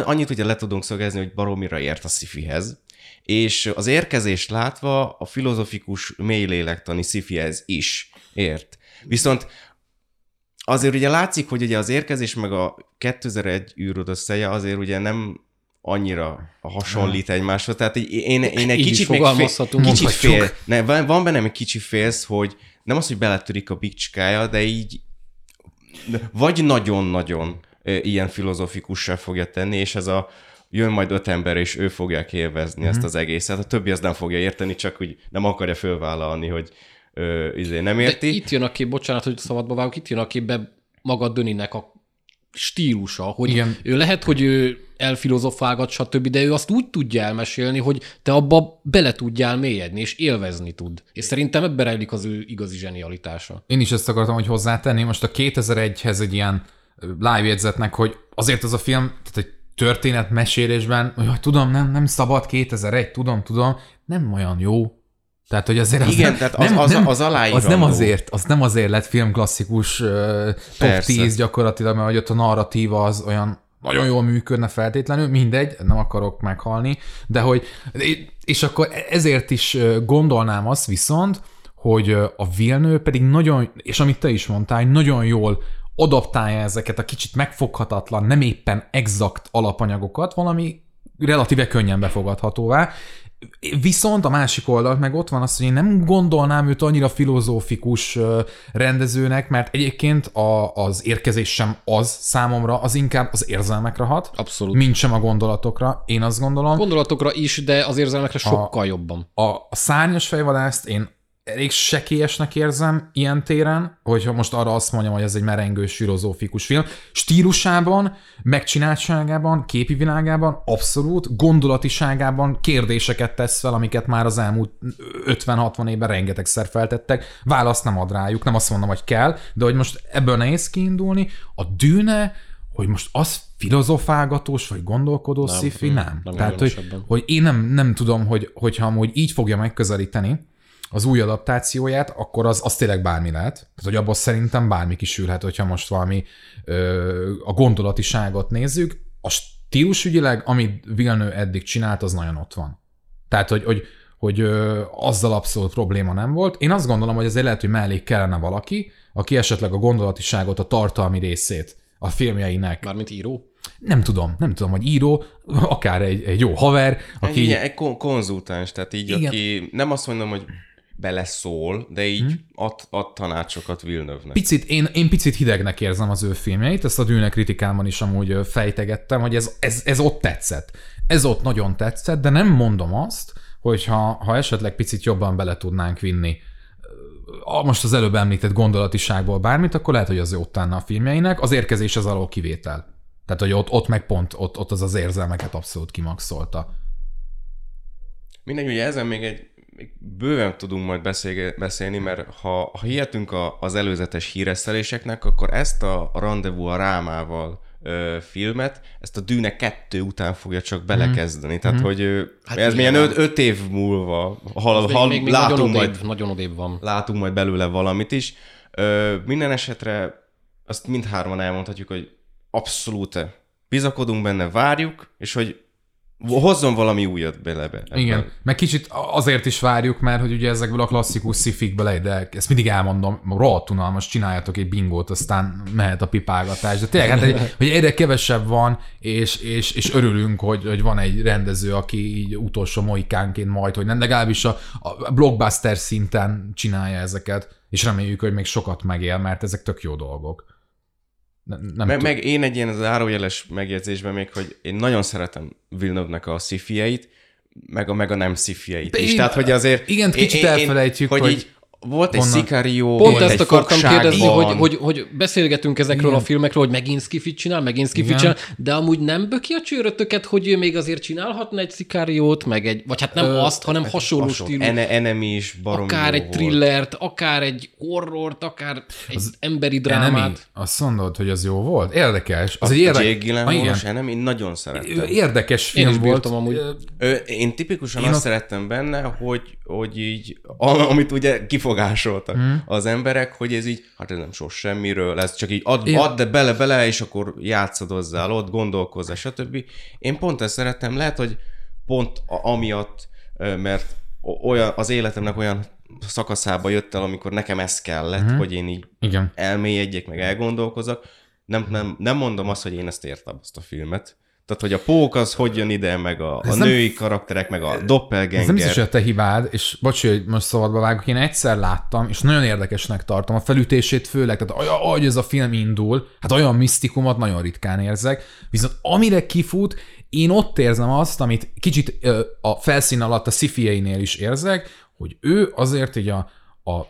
annyit ugye le tudunk szögezni, hogy baromira ért a szifihez, és az érkezést látva a filozofikus, mély lélektani szifihez is ért. Viszont azért ugye látszik, hogy ugye az érkezés meg a kétezer-egy űrodüsszeiá azért ugye nem annyira hasonlít egymáshoz. Tehát én, én egy kicsit még fél, kicsit fél, ne, van bennem egy kicsi félsz, hogy nem az, hogy beletörik a bicskája, de így vagy nagyon-nagyon ilyen filozofikussá fogja tenni, és ez a jön majd öt ember, és ő fogják élvezni mm-hmm. ezt az egészet. A többi azt nem fogja érteni, csak hogy nem akarja fölvállalni, hogy ö, izé nem érti. De itt jön a kép, bocsánat, hogy szabadba vágok, itt jön a képbe maga Döninek a stílusa, hogy igen. ő lehet, hogy ő elfilozofálgat, stb., de ő azt úgy tudja elmesélni, hogy te abba bele tudjál mélyedni, és élvezni tud. És szerintem ebben rejlik az ő igazi zsenialitása. Én is ezt akartam, hogy hozzátenni. Most a kétezer-egyhez egy ilyen live-jegyzetnek, hogy azért az a film, tehát egy történetmesélésben, hogy tudom, nem, nem szabad kétezer-egy, tudom, tudom, nem olyan jó. Tehát, hogy azért az, igen, nem, tehát az, nem, az, az, az, az nem azért, az nem azért lett filmklasszikus uh, top tíz gyakorlatilag, mert ott a narratíva az olyan nagyon jól működne feltétlenül, mindegy, nem akarok meghalni, de hogy, és akkor ezért is gondolnám azt viszont, hogy a Villeneuve pedig nagyon, és amit te is mondtál, nagyon jól adaptálja ezeket a kicsit megfoghatatlan, nem éppen exakt alapanyagokat, valami relatíve könnyen befogadhatóvá. Viszont a másik oldalt meg ott van az, hogy én nem gondolnám őt annyira filozófikus rendezőnek, mert egyébként a, az érkezés sem az számomra, az inkább az érzelmekre hat. Abszolút. Mint sem a gondolatokra, én azt gondolom. Gondolatokra is, de az érzelmekre sokkal a, jobban. A, a szárnyas fejvadászt én elég sekélyesnek érzem ilyen téren, hogyha most arra azt mondjam, hogy ez egy merengős, filozófikus film. Stílusában, megcsináltságában, képi világában, abszolút, gondolatiságában kérdéseket tesz fel, amiket már az elmúlt ötven-hatvan évben rengetegszer feltettek. Választ nem ad rájuk, nem azt mondom, hogy kell, de hogy most ebből nehéz kiindulni. A Dűne, hogy most az filozofálgatós, vagy gondolkodó nem, sci-fi, nem. nem. nem Tehát, hogy, hogy én nem, nem tudom, hogy, hogyha amúgy így fogja megközelíteni az új adaptációját, akkor az, az tényleg bármi lehet. Tehát, hogy abból szerintem bármi kisülhet, hogyha most valami ö, a gondolatiságot nézzük. A stílusügyileg, amit Villeneuve eddig csinált, az nagyon ott van. Tehát, hogy, hogy, hogy ö, azzal abszolút probléma nem volt. Én azt gondolom, hogy azért lehet, hogy mellé kellene valaki, aki esetleg a gondolatiságot, a tartalmi részét a filmjeinek... Mármint író? Nem tudom, nem tudom, hogy író, akár egy, egy jó haver, aki... Igen, egy konzultáns, tehát így, igen. aki nem azt mondom, hogy beleszól, de így hmm. ad, ad tanácsokat Villeneuve-nek. Picit, én, én picit hidegnek érzem az ő filmjeit, ezt a Dűne kritikámban is amúgy fejtegettem, hogy ez, ez, ez ott tetszett. Ez ott nagyon tetszett, de nem mondom azt, hogy ha, ha esetleg picit jobban bele tudnánk vinni a most az előbb említett gondolatiságból bármit, akkor lehet, hogy az jót tenne a filmjeinek. Az érkezés az alól kivétel. Tehát, hogy ott, ott meg pont, ott, ott az az érzelmeket abszolút kimaxolta. Mindegy, ugye ezen még egy bőven tudunk majd beszélni, mert ha, ha hihetünk a, az előzetes híreszteléseknek, akkor ezt a Rendezvú a Rámával ö, filmet, ezt a Dűne kettő után fogja csak belekezdeni. Mm. Tehát, mm. hogy ö, hát ez milyen öt, öt év múlva, ha, ha még, még látunk, nagyon odébb, majd, nagyon odébb van. Látunk majd belőle valamit is. Ö, minden esetre azt mindhárman elmondhatjuk, hogy abszolút bizakodunk benne, várjuk, és hogy hozzon valami újat bele. Igen, meg kicsit azért is várjuk, mert hogy ugye ezekből a klasszikus szifikből egy, de ezt mindig elmondom, rohadt unalmas, csináljatok egy bingót, aztán mehet a pipálgatás. De tényleg, hát egy, hogy egyre kevesebb van, és, és, és örülünk, hogy, hogy van egy rendező, aki így utolsó mohikánként majd, hogy nem, legalábbis a, a blockbuster szinten csinálja ezeket, és reméljük, hogy még sokat megél, mert ezek tök jó dolgok. Nem meg, meg én egy ilyen zárójeles megjegyzésben még, hogy én nagyon szeretem Villeneuve-nek a sci-fieit, meg a, meg a nem sci-fieit is. Én, tehát, hogy azért... Igen, kicsit én, elfelejtjük, hogy... hogy így volt egy Szikárió, volt egy Pont ezt akartam kérdezni, hogy, hogy, hogy beszélgetünk ezekről igen. a filmekről, hogy megint skifit csinál, megint skifit csinál, de amúgy nem böki a csőrötöket, hogy ő még azért csinálhatna egy Szikáriót, meg egy, vagy hát nem Ö, azt, hanem hasonló stílus. Enemy is baromi akár egy thrillert, akár egy horrort, akár egy emberi drámát. Enemy, azt mondod, hogy az jó volt? Érdekes. Az egy érdekes. Gillian Flynn, én nagyon szerettem. Érdekes film én volt. Amúgy. Ö, én tipikusan én azt a... szerettem benne, hogy, hogy így, amit ugye kifog fogásoltak hmm. az emberek, hogy ez így, hát ez nem sos semmiről, ez csak így add Én... ad, de bele-bele, és akkor játszod hozzá, ott gondolkozzál, stb. Én pont ezt szerettem, lehet, hogy pont a, amiatt, mert olyan, az életemnek olyan szakaszába jött el, amikor nekem ez kellett, hmm. hogy én így igen. elmélyedjek, meg elgondolkozzak. Nem, nem, nem mondom azt, hogy én ezt értem, azt a filmet. Tehát, hogy a pók az hogy jön ide, meg a, a női nem, karakterek, meg a doppelganger. Ez nem biztos, hogy a te hibád, és bocsi, hogy most szabadba vágok, én egyszer láttam, és nagyon érdekesnek tartom a felütését főleg, tehát ahogy ez a film indul, hát olyan misztikumot nagyon ritkán érzek, viszont amire kifut, én ott érzem azt, amit kicsit a felszín alatt a sci-fieinél is érzek, hogy ő azért így a, a, a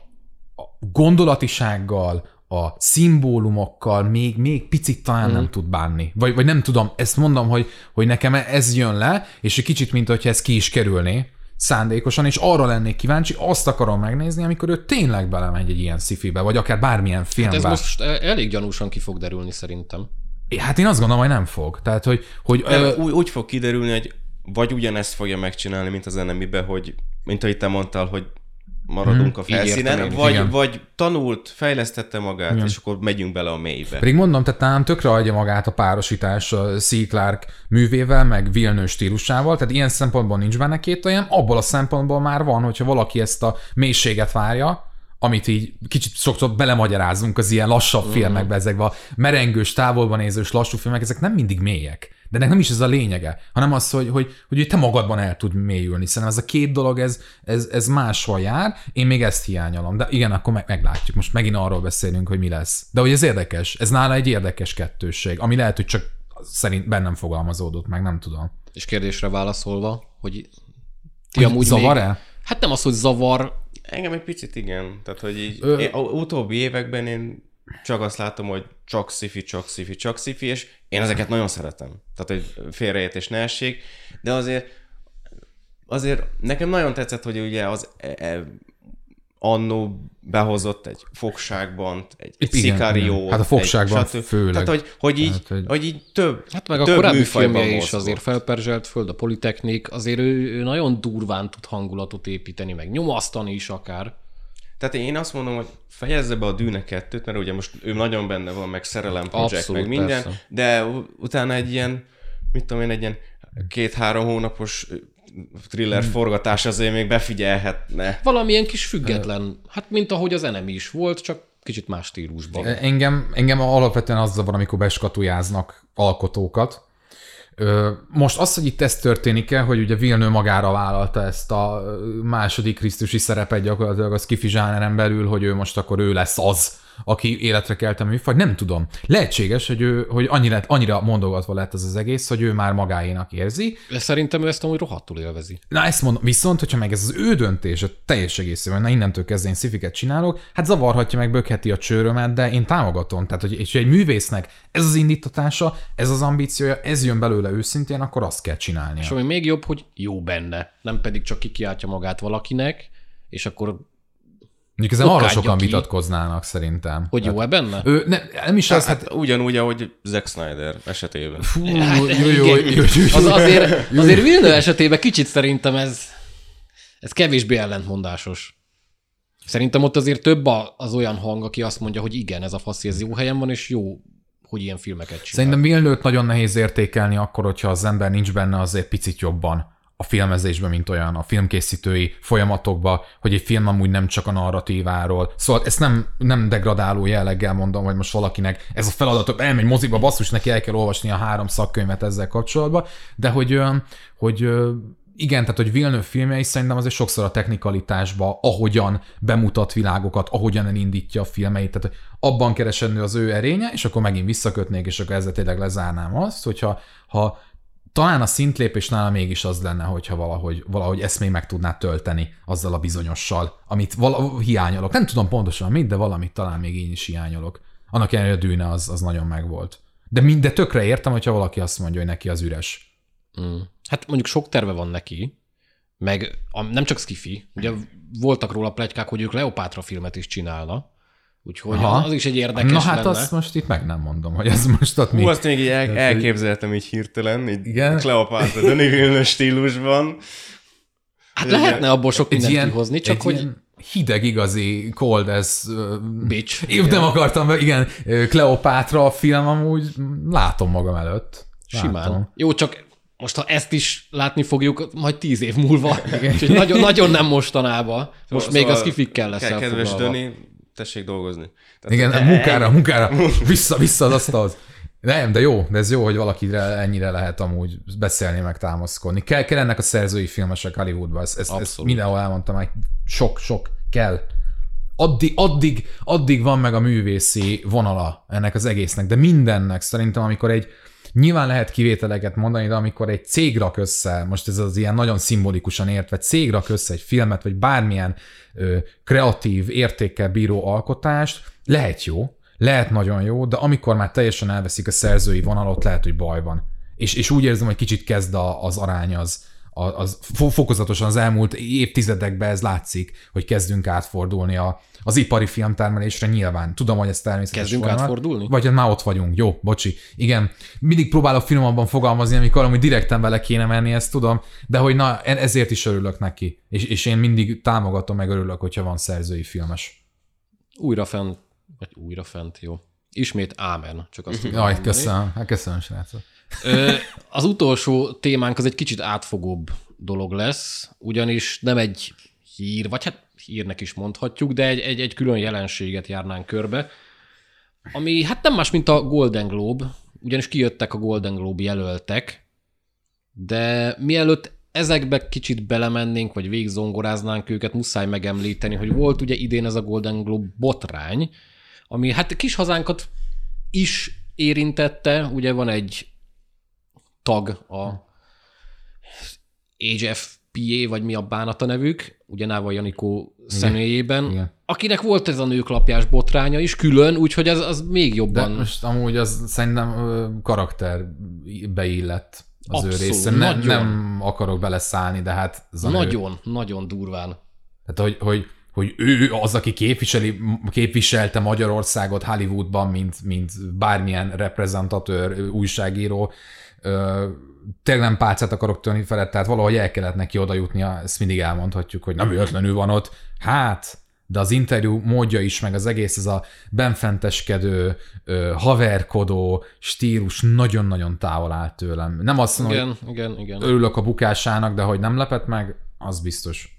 gondolatisággal, a szimbólumokkal még, még picit talán mm. nem tud bánni. Vagy, vagy nem tudom, ezt mondom, hogy, hogy nekem ez jön le, és egy kicsit, mint hogyha ez ki is kerülné szándékosan, és arra lennék kíváncsi, azt akarom megnézni, amikor ő tényleg belemegy egy ilyen sci-fibe, vagy akár bármilyen filmbe. Hát ez most elég gyanúsan ki fog derülni szerintem. Hát én azt gondolom, hogy nem fog. Tehát, hogy... hogy nem, ö... úgy, úgy fog kiderülni, hogy vagy ugyanezt fogja megcsinálni, mint az Enemy-be, hogy, mint ahogy te mondtál, hogy maradunk hmm, a felszínen, vagy, vagy tanult, fejlesztette magát, igen. és akkor megyünk bele a mélybe. Pedig mondom, tehát nálam tökre adja magát a párosítás a C. Clarke művével, meg Villeneuve stílusával, tehát ilyen szempontból nincs benne két olyan, abból a szempontból már van, hogyha valaki ezt a mélységet várja, amit így kicsit sokszor belemagyarázunk az ilyen lassabb mm. filmekbe, ezekbe a merengős, távolban nézős, lassú filmek, ezek nem mindig mélyek. De ennek nem is ez a lényege, hanem az, hogy, hogy, hogy te magadban el tud mélyülni. Szerintem ez a két dolog, ez, ez, ez máshol jár, én még ezt hiányolom. De igen, akkor meg, meglátjuk. Most megint arról beszélünk, hogy mi lesz. De hogy ez érdekes, ez nála egy érdekes kettősség, ami lehet, hogy csak szerint bennem fogalmazódott, meg nem tudom. És kérdésre válaszolva, hogy ti hogy amúgy zavar-e? Még... Hát nem az, hogy zavar. Engem egy picit igen. Tehát, hogy így Ö... én, utóbbi években én csak azt látom, hogy csak sci-fi, csak sci-fi, csak sci-fi, és én ezeket nagyon szeretem. Tehát, hogy félreértés ne essék, de azért, azért nekem nagyon tetszett, hogy ugye az e, e, annó behozott egy fogságban, egy, egy szikáriót. Hát a fogságban egy, főleg. Tehát, hogy, hogy, így, hát, hogy... hogy így több Hát meg több a korábbi filmje is mozgott. Azért felperzselt föld, a Politechnik, azért ő, ő nagyon durván tud hangulatot építeni, meg nyomasztani is akár. Tehát én azt mondom, hogy fejezze be a Dűne kettőt, mert ugye most ő nagyon benne van, meg szerelem projekt, meg minden, persze. De utána egy ilyen, mit tudom én, egy ilyen két-három hónapos thriller hmm. forgatás azért még befigyelhetne. Valamilyen kis független, hát mint ahogy az Enemy is volt, csak kicsit más stílusban. Engem, engem alapvetően az zavar, amikor beskatujáznak alkotókat. Most az, hogy itt ez történik-e, hogy ugye Villeneuve magára vállalta ezt a második krisztusi szerepet gyakorlatilag a sci-fi zsáneren belül, hogy ő most akkor ő lesz az, aki életre kelt a műfaj, nem tudom. Lehetséges, hogy, ő, hogy annyira, annyira mondogatva lett ez az egész, hogy ő már magáénak érzi. De szerintem ő ezt amúgy rohadtul élvezi. Na ezt mondom, viszont, hogyha meg ez az ő döntés, a teljes egészében, na innentől kezdve én szifiket csinálok, hát zavarhatja meg, bökheti a csőrömet, de én támogatom. Tehát, hogy és egy művésznek ez az indítatása, ez az ambíciója, ez jön belőle őszintén, akkor azt kell csinálnia. És ami még jobb, hogy jó benne, nem pedig csak kikiáltja magát valakinek, és akkor... Mondjuk ezen arra sokan ki, vitatkoznának szerintem. Hogy jó-e benne? Ő, ne, nem is az, hát... Ugyanúgy, ahogy Zack Snyder esetében. Fú, jó, jó, jó. Azért Villeneuve esetében kicsit szerintem ez, ez kevésbé ellentmondásos. Szerintem ott azért több az olyan hang, aki azt mondja, hogy igen, ez a faszi, ez jó helyen van, és jó, hogy ilyen filmeket csinál. Szerintem Villeneuve-t nagyon nehéz értékelni akkor, hogyha az ember nincs benne azért picit jobban a filmezésben, mint olyan, a filmkészítői folyamatokban, hogy egy film amúgy nem csak a narratíváról. Szóval ezt nem, nem degradáló jelleggel mondom, hogy most valakinek ez a feladatok, elmegy moziba, basszus, neki el kell olvasni a három szakkönyvet ezzel kapcsolatban, de hogy, hogy igen, tehát hogy Villeneuve filmjei szerintem azért sokszor a technikalitásba, ahogyan bemutat világokat, ahogyan elindítja a filmeit, tehát abban keresendő az ő erénye, és akkor megint visszakötnék, és akkor ezzel tényleg lezárnám azt, hogyha ha talán a szintlépés nála mégis az lenne, hogyha valahogy, valahogy ezt még meg tudnád tölteni azzal a bizonyossal, amit vala, hiányolok. Nem tudom pontosan mit, de valamit talán még én is hiányolok. Annak ellenére a Dűne az, az nagyon megvolt. De minden tökre értem, hogyha valaki azt mondja, hogy neki az üres. Mm. Hát mondjuk sok terve van neki, meg a, nem csak sci-fi, ugye voltak róla pletykák, hogy ők Kleopátra filmet is csinálna, úgyhogy az, az is egy érdekes lenne. Na hát lenne. Azt most itt meg nem mondom, hogy ez most ott mi. Hú, azt még így el, elképzeltem így hirtelen, így Kleopátra, Denis Villeneuve stílusban. Hát igen. Lehetne abból sok mindent ilyen, kihozni, csak hogy... Ilyen... hideg igazi cold as bitch. Épp nem akartam, igen, Kleopátra a film amúgy látom magam előtt. Látom. Simán. Jó, csak most ha ezt is látni fogjuk, majd tíz év múlva. Úgyhogy nagyon, nagyon nem mostanában. Most szóval még az kifikkel lesz elfoglalva. Kedves Döni, tessék dolgozni. Tehát igen, a munkára, munkára, vissza-vissza az asztalhoz. Nem, de jó, de ez jó, hogy valakire ennyire lehet amúgy beszélni, meg támaszkodni. Kell, kell ennek a szerzői filmesek Hollywoodban, ezt, ezt, ezt mindenhol elmondtam, már sok-sok kell. Addig, addig, addig van meg a művészi vonala ennek az egésznek, de mindennek szerintem, amikor egy nyilván lehet kivételeket mondani, de amikor egy cég rak össze, most ez az ilyen nagyon szimbolikusan értve, cég rak össze egy filmet, vagy bármilyen ö, kreatív értékkel bíró alkotást, lehet jó, lehet nagyon jó, de amikor már teljesen elveszik a szerzői vonalat, lehet, hogy baj van. És, és úgy érzem, hogy kicsit kezd a, az arány az, az fokozatosan az elmúlt évtizedekben ez látszik, hogy kezdünk átfordulni a, az ipari filmtermelésre nyilván. Tudom, hogy ez természetesen. Kezdünk format, átfordulni? Vagy hát már ott vagyunk. Jó, bocsi. Igen. Mindig próbálok finomabban fogalmazni, amikor amúgy direkten vele kéne menni, ezt tudom, de hogy na, ezért is örülök neki. És, és én mindig támogatom, meg örülök, hogyha van szerzői filmes. Újra fent, vagy újra fent, jó. Ismét ámen, csak azt tudom mondani. Jaj, köszönöm. Hát köszönöm, srácok. Az utolsó témánk az egy kicsit átfogóbb dolog lesz, ugyanis nem egy hír, vagy hát hírnek is mondhatjuk, de egy, egy, egy külön jelenséget járnánk körbe, ami hát nem más, mint a Golden Globe, ugyanis kijöttek a Golden Globe jelöltek, de mielőtt ezekbe kicsit belemennénk, vagy végzongoráznánk őket, muszáj megemlíteni, hogy volt ugye idén ez a Golden Globe botrány, ami hát kis hazánkat is érintette, ugye van egy tag a há ef pé á, vagy mi a bánata nevük, ugye Náva Janikó személyében, igen, akinek volt ez a nőklapjás botránya is külön, úgyhogy ez az még jobban... De most amúgy az szerintem karakterbe illett az abszolút, ő része. Nem, nem akarok beleszállni, de hát... Nagyon, ő... nagyon durván. Tehát, hogy... hogy... hogy ő az, aki képviseli, képviselte Magyarországot Hollywoodban, mint, mint bármilyen reprezentatőr, újságíró, tényleg nem pálcát akarok törni felett, tehát valahogy el kellett neki oda jutnia, ezt mindig elmondhatjuk, hogy nem véletlenül van ott. Hát, de az interjú módja is, meg az egész, ez a benfenteskedő, haverkodó stílus nagyon-nagyon távol áll tőlem. Nem azt mondom, igen, hogy igen, igen. Örülök a bukásának, de hogy nem lepett meg, az biztos.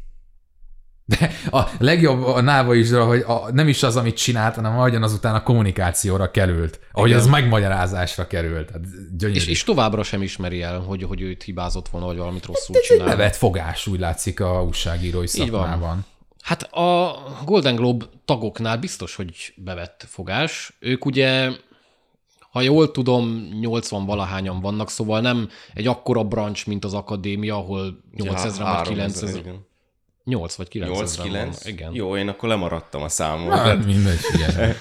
De a legjobb a Náva is, hogy a, nem is az, amit csinált, hanem ahogyan azután a kommunikációra került, ahogy igen, az megmagyarázásra került. És, és továbbra sem ismeri el, hogy, hogy őt hibázott volna, vagy valamit rosszul ez csinál. Ez egy bevett fogás, úgy látszik a újságírói szakmában. Van. Hát a Golden Globe tagoknál biztos, hogy bevett fogás. Ők ugye, ha jól tudom, nyolcvan valahányan vannak, szóval nem egy akkora brancs, mint az akadémia, ahol nyolcezren vagy kilencezer. nyolc vagy kilenc igen. Jó, én akkor lemaradtam a számon. Hát, mindegy, figyelj.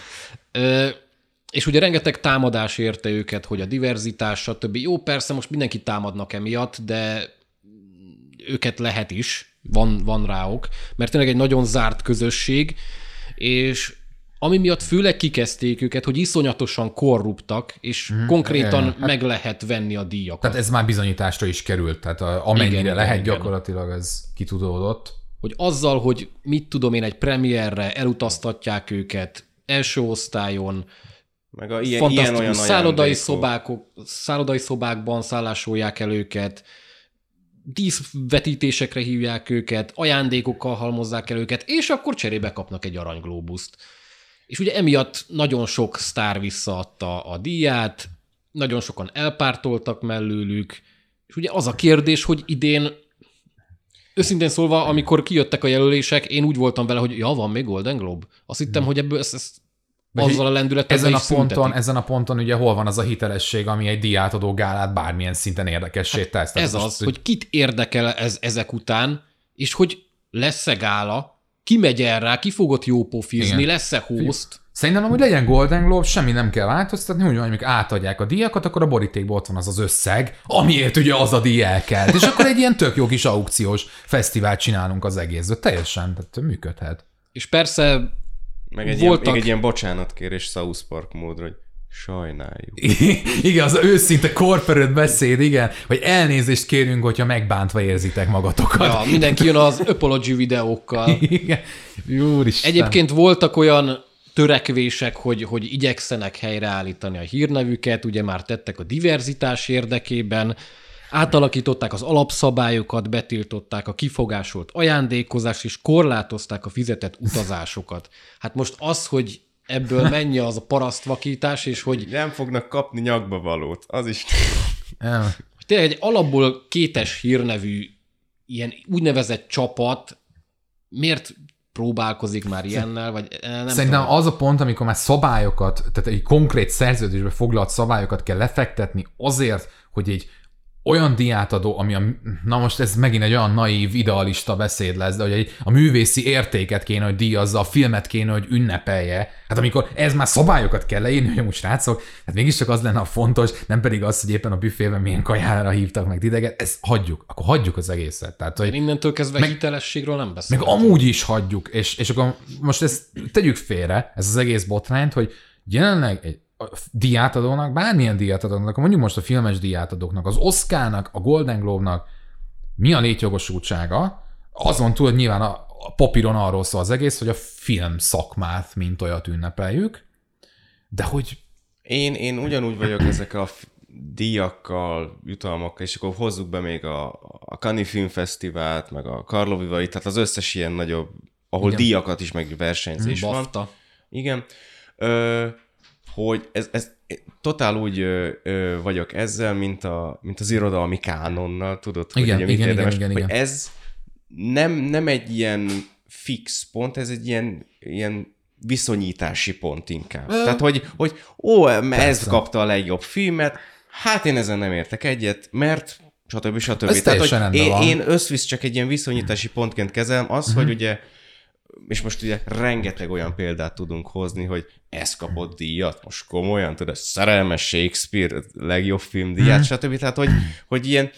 És ugye rengeteg támadás érte őket, hogy a diverzitás, stb. Jó, persze most mindenki támadnak emiatt, de őket lehet is. van, van rá ok, mert tényleg egy nagyon zárt közösség, és ami miatt főleg kikezdték őket, hogy iszonyatosan korruptak, és mm, konkrétan e, meg hát, lehet venni a díjakat. Tehát ez már bizonyításra is került, tehát amennyire igen, lehet igen. gyakorlatilag ez kitudódott. Hogy azzal, hogy mit tudom én, egy premierre elutaztatják őket első osztályon, meg a ilyen, fantasztikus ilyen, szállodai, szobák, szállodai szobákban szállásolják el őket, díszvetítésekre hívják őket, ajándékokkal halmozzák el őket, és akkor cserébe kapnak egy aranyglóbuszt. És ugye emiatt nagyon sok sztár visszaadta a díját, nagyon sokan elpártoltak mellőlük, és ugye az a kérdés, hogy idén, őszintén szólva, amikor kijöttek a jelölések, én úgy voltam vele, hogy ja, van még Golden Globe. Azt hittem, hogy ebből ezt, ezt azzal a lendülettel ezen a ponton, ezen a ponton ugye hol van az a hitelesség, ami egy díjátadó gálát bármilyen szinten érdekessé hát tesz. Ez az, hogy kit érdekel ez ezek után, és hogy lesz-e gála, ki megy el rá, ki fogod jópofizni, lesz-e host? Szerintem amúgy legyen Golden Globe, semmi nem kell változtatni, úgy van, amikor átadják a díjakat, akkor a borítékban ott van az az összeg, amiért ugye az a díj elkelt. És akkor egy ilyen tök jó kis aukciós fesztivált csinálunk az egészből. Teljesen, tehát működhet. És persze meg egy voltak... Ilyen, még egy ilyen bocsánatkérés South Park módra, hogy sajnáljuk. Igen, az őszinte korperőd beszéd, igen, hogy elnézést kérünk, hogyha megbántva érzitek magatokat. Ja, mindenki jön az apology videókkal. Igen. Úristen. Egyébként voltak olyan törekvések, hogy, hogy igyekszenek helyreállítani a hírnevüket, ugye már tettek a diverzitás érdekében, átalakították az alapszabályokat, betiltották a kifogásolt ajándékozást, és korlátozták a fizetett utazásokat. Hát most az, hogy ebből mennyi az a parasztvakítás, és hogy... Nem fognak kapni nyakba valót, az is... Tényleg egy alapból kétes hírnevű ilyen úgynevezett csapat miért próbálkozik már ilyennel, vagy nem Szerintem tudom. Az a pont, amikor már szabályokat, tehát egy konkrét szerződésbe foglalt szabályokat kell lefektetni azért, hogy egy olyan díjátadó, ami a, na most ez megint egy olyan naív, idealista beszéd lesz, de hogy a művészi értéket kéne, hogy díjazza, a filmet kéne, hogy ünnepelje. Hát amikor ez már szabályokat kell leírni, hogy most srácok, hát mégiscsak az lenne a fontos, nem pedig az, hogy éppen a büfében milyen kajára hívtak meg titeket, ezt hagyjuk, akkor hagyjuk az egészet. Tehát, hogy innentől kezdve meg, hitelességről nem beszélünk. Meg amúgy is hagyjuk, és, és akkor most ezt tegyük félre, ez az egész botrányt, hogy jelenleg egy a díjátadónak, bármilyen díjátadónak, mondjuk most a filmes díjátadóknak, az Oscarnak, a Golden Globe-nak mi a létjogosultsága, azon túl, hogy nyilván a papíron arról szól az egész, hogy a film szakmát, mint olyat ünnepeljük, de hogy... Én, én ugyanúgy vagyok ezek a díjakkal, jutalmakkal, és akkor hozzuk be még a, a Cannes Film Fesztivált, meg a Karlovivai, tehát az összes ilyen nagyobb, ahol igen. díjakat is, meg versenyzés van. Bafta. Igen. Ö, hogy ez, ez totál úgy ö, ö, vagyok ezzel, mint, a, mint az irodalmi kánonnal, tudod, igen, hogy ugye, igen, érdemes, igen, igen, hogy igen. ez nem, nem egy ilyen fix pont, ez egy ilyen, ilyen viszonyítási pont inkább. Ö... Tehát, hogy, hogy ó, ez kapta a legjobb filmet, hát én ezen nem értek egyet, mert stb. stb. Ez teljesen rendben van. Én összvisz csak egy ilyen viszonyítási pontként kezelem az, hogy ugye és most ugye rengeteg olyan példát tudunk hozni, hogy ez kapott díjat, most komolyan, tudod, szerelmes Shakespeare, legjobb filmdíját, stb. Tehát, hogy, hogy ilyen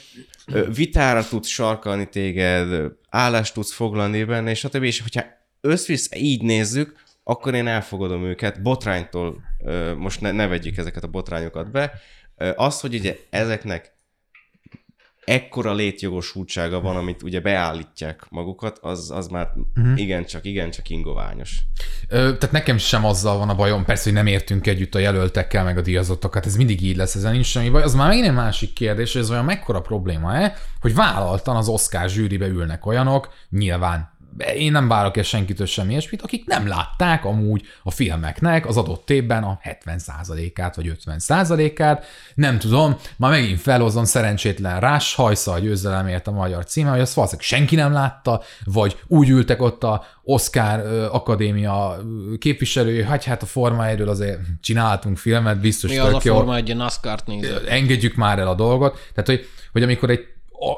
vitára tudsz sarkalni téged, állást tudsz foglalni benne, és stb. És hogyha összvisz, így nézzük, akkor én elfogadom őket, botránytól, most ne, ne vegyük ezeket a botrányokat be, az, hogy ugye ezeknek ekkora létjogosultsága van, amit ugye beállítják magukat, az, az már uh-huh. igencsak, igencsak ingoványos. Ö, tehát nekem sem azzal van a bajom, persze, hogy nem értünk együtt a jelöltekkel, meg a díjazottakat, ez mindig így lesz, ezen nincs semmi baj. Az már megint egy másik kérdés, hogy ez olyan mekkora probléma-e, hogy vállaltan az Oscar zsűribe ülnek olyanok, nyilván én nem várok el senkitől semmi ilyesmit, akik nem látták amúgy a filmeknek az adott évben a hetven százalékát vagy ötven százalékát, nem tudom, már megint felhozom szerencsétlen Rás hajsza a győzelemért a magyar címe, hogy azt valószínűleg senki nem látta, vagy úgy ültek ott a Oscar Akadémia képviselői, hogy hát a Forma egyről azért csináltunk filmet, biztos tök jó. Mi az a Forma egy, a NASCAR-t nézett. Engedjük már el a dolgot. Tehát, hogy, hogy amikor egy,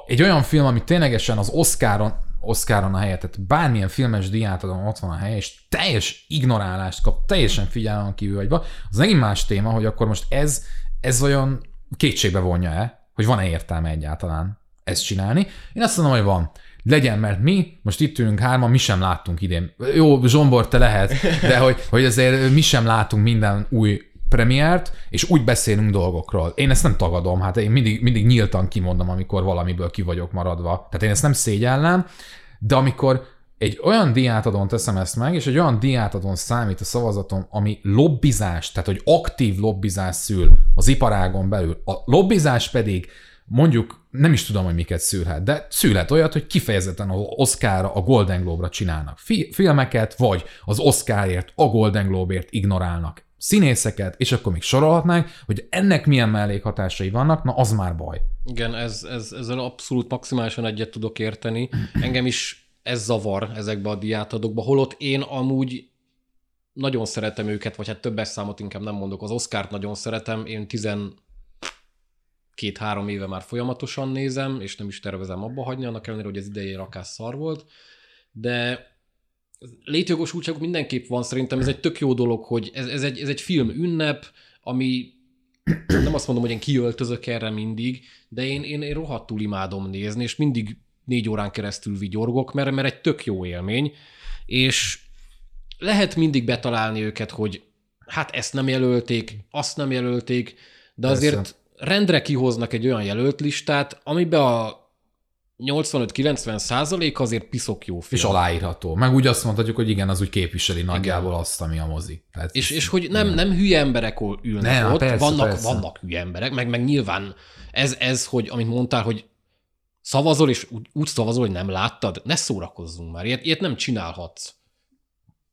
egy olyan film, ami ténylegesen az Oscaron Oscaron a helye, tehát bármilyen filmes díjátadón ott van a helye, és teljes ignorálást kap, teljesen figyelmen kívül vagy van. Az megint más téma, hogy akkor most ez, ez olyan kétségbe vonja-e, hogy van-e értelme egyáltalán ezt csinálni. Én azt mondom, hogy van. legyen, mert mi most itt ülünk hárman, mi sem láttunk idén. Jó, Zsombor, te lehet, de hogy, hogy azért mi sem látunk minden új premiért, és úgy beszélünk dolgokról. Én ezt nem tagadom, hát én mindig, mindig nyíltan kimondom, amikor valamiből ki vagyok maradva. Tehát én ezt nem szégyellem, de amikor egy olyan diátadon teszem ezt meg, és egy olyan diátadon számít a szavazatom, ami lobbizás, tehát hogy aktív lobbizás szül az iparágon belül. A lobbizás pedig mondjuk nem is tudom, hogy miket szülhet, de szülhet olyat, hogy kifejezetten az Oscarra, a Golden Globe-ra csinálnak fi- filmeket, vagy az Oscarért, a Golden Globe-ért ignorálnak színészeket, és akkor még sorolhatnánk, hogy ennek milyen mellékhatásai vannak, na az már baj. Igen, ez, ez, ezzel abszolút maximálisan egyet tudok érteni. Engem is ez zavar ezekbe a diátadokba, holott én amúgy nagyon szeretem őket, vagy hát többes számot inkább nem mondok, az Oscart nagyon szeretem, én tizen... két-három éve már folyamatosan nézem, és nem is tervezem abba hagyni, annak ellenére, hogy az idején rakás szar volt, de létjogosultságuk mindenképp van, szerintem ez egy tök jó dolog, hogy ez, ez, egy, ez egy film ünnep, ami nem azt mondom, hogy én kiöltözök erre mindig, de én, én, én rohadtul imádom nézni, és mindig négy órán keresztül vigyorgok, mert, mert egy tök jó élmény, és lehet mindig betalálni őket, hogy hát ezt nem jelölték, azt nem jelölték, de azért... Persze. Rendre kihoznak egy olyan jelölt listát, amiben a nyolcvanöt-kilencven százalék azért piszok jó film. És aláírható. Meg úgy azt mondhatjuk, hogy igen, az úgy képviseli nagyjából azt, ami a mozi. Tehát és, és hogy nem, nem hülye emberek ülnek nem, ott, persze, vannak, persze. vannak hülye emberek, meg, meg nyilván ez, ez, hogy amit mondtál, hogy szavazol, és úgy, úgy szavazol, hogy nem láttad, ne szórakozzunk már, ilyet, ilyet nem csinálhatsz.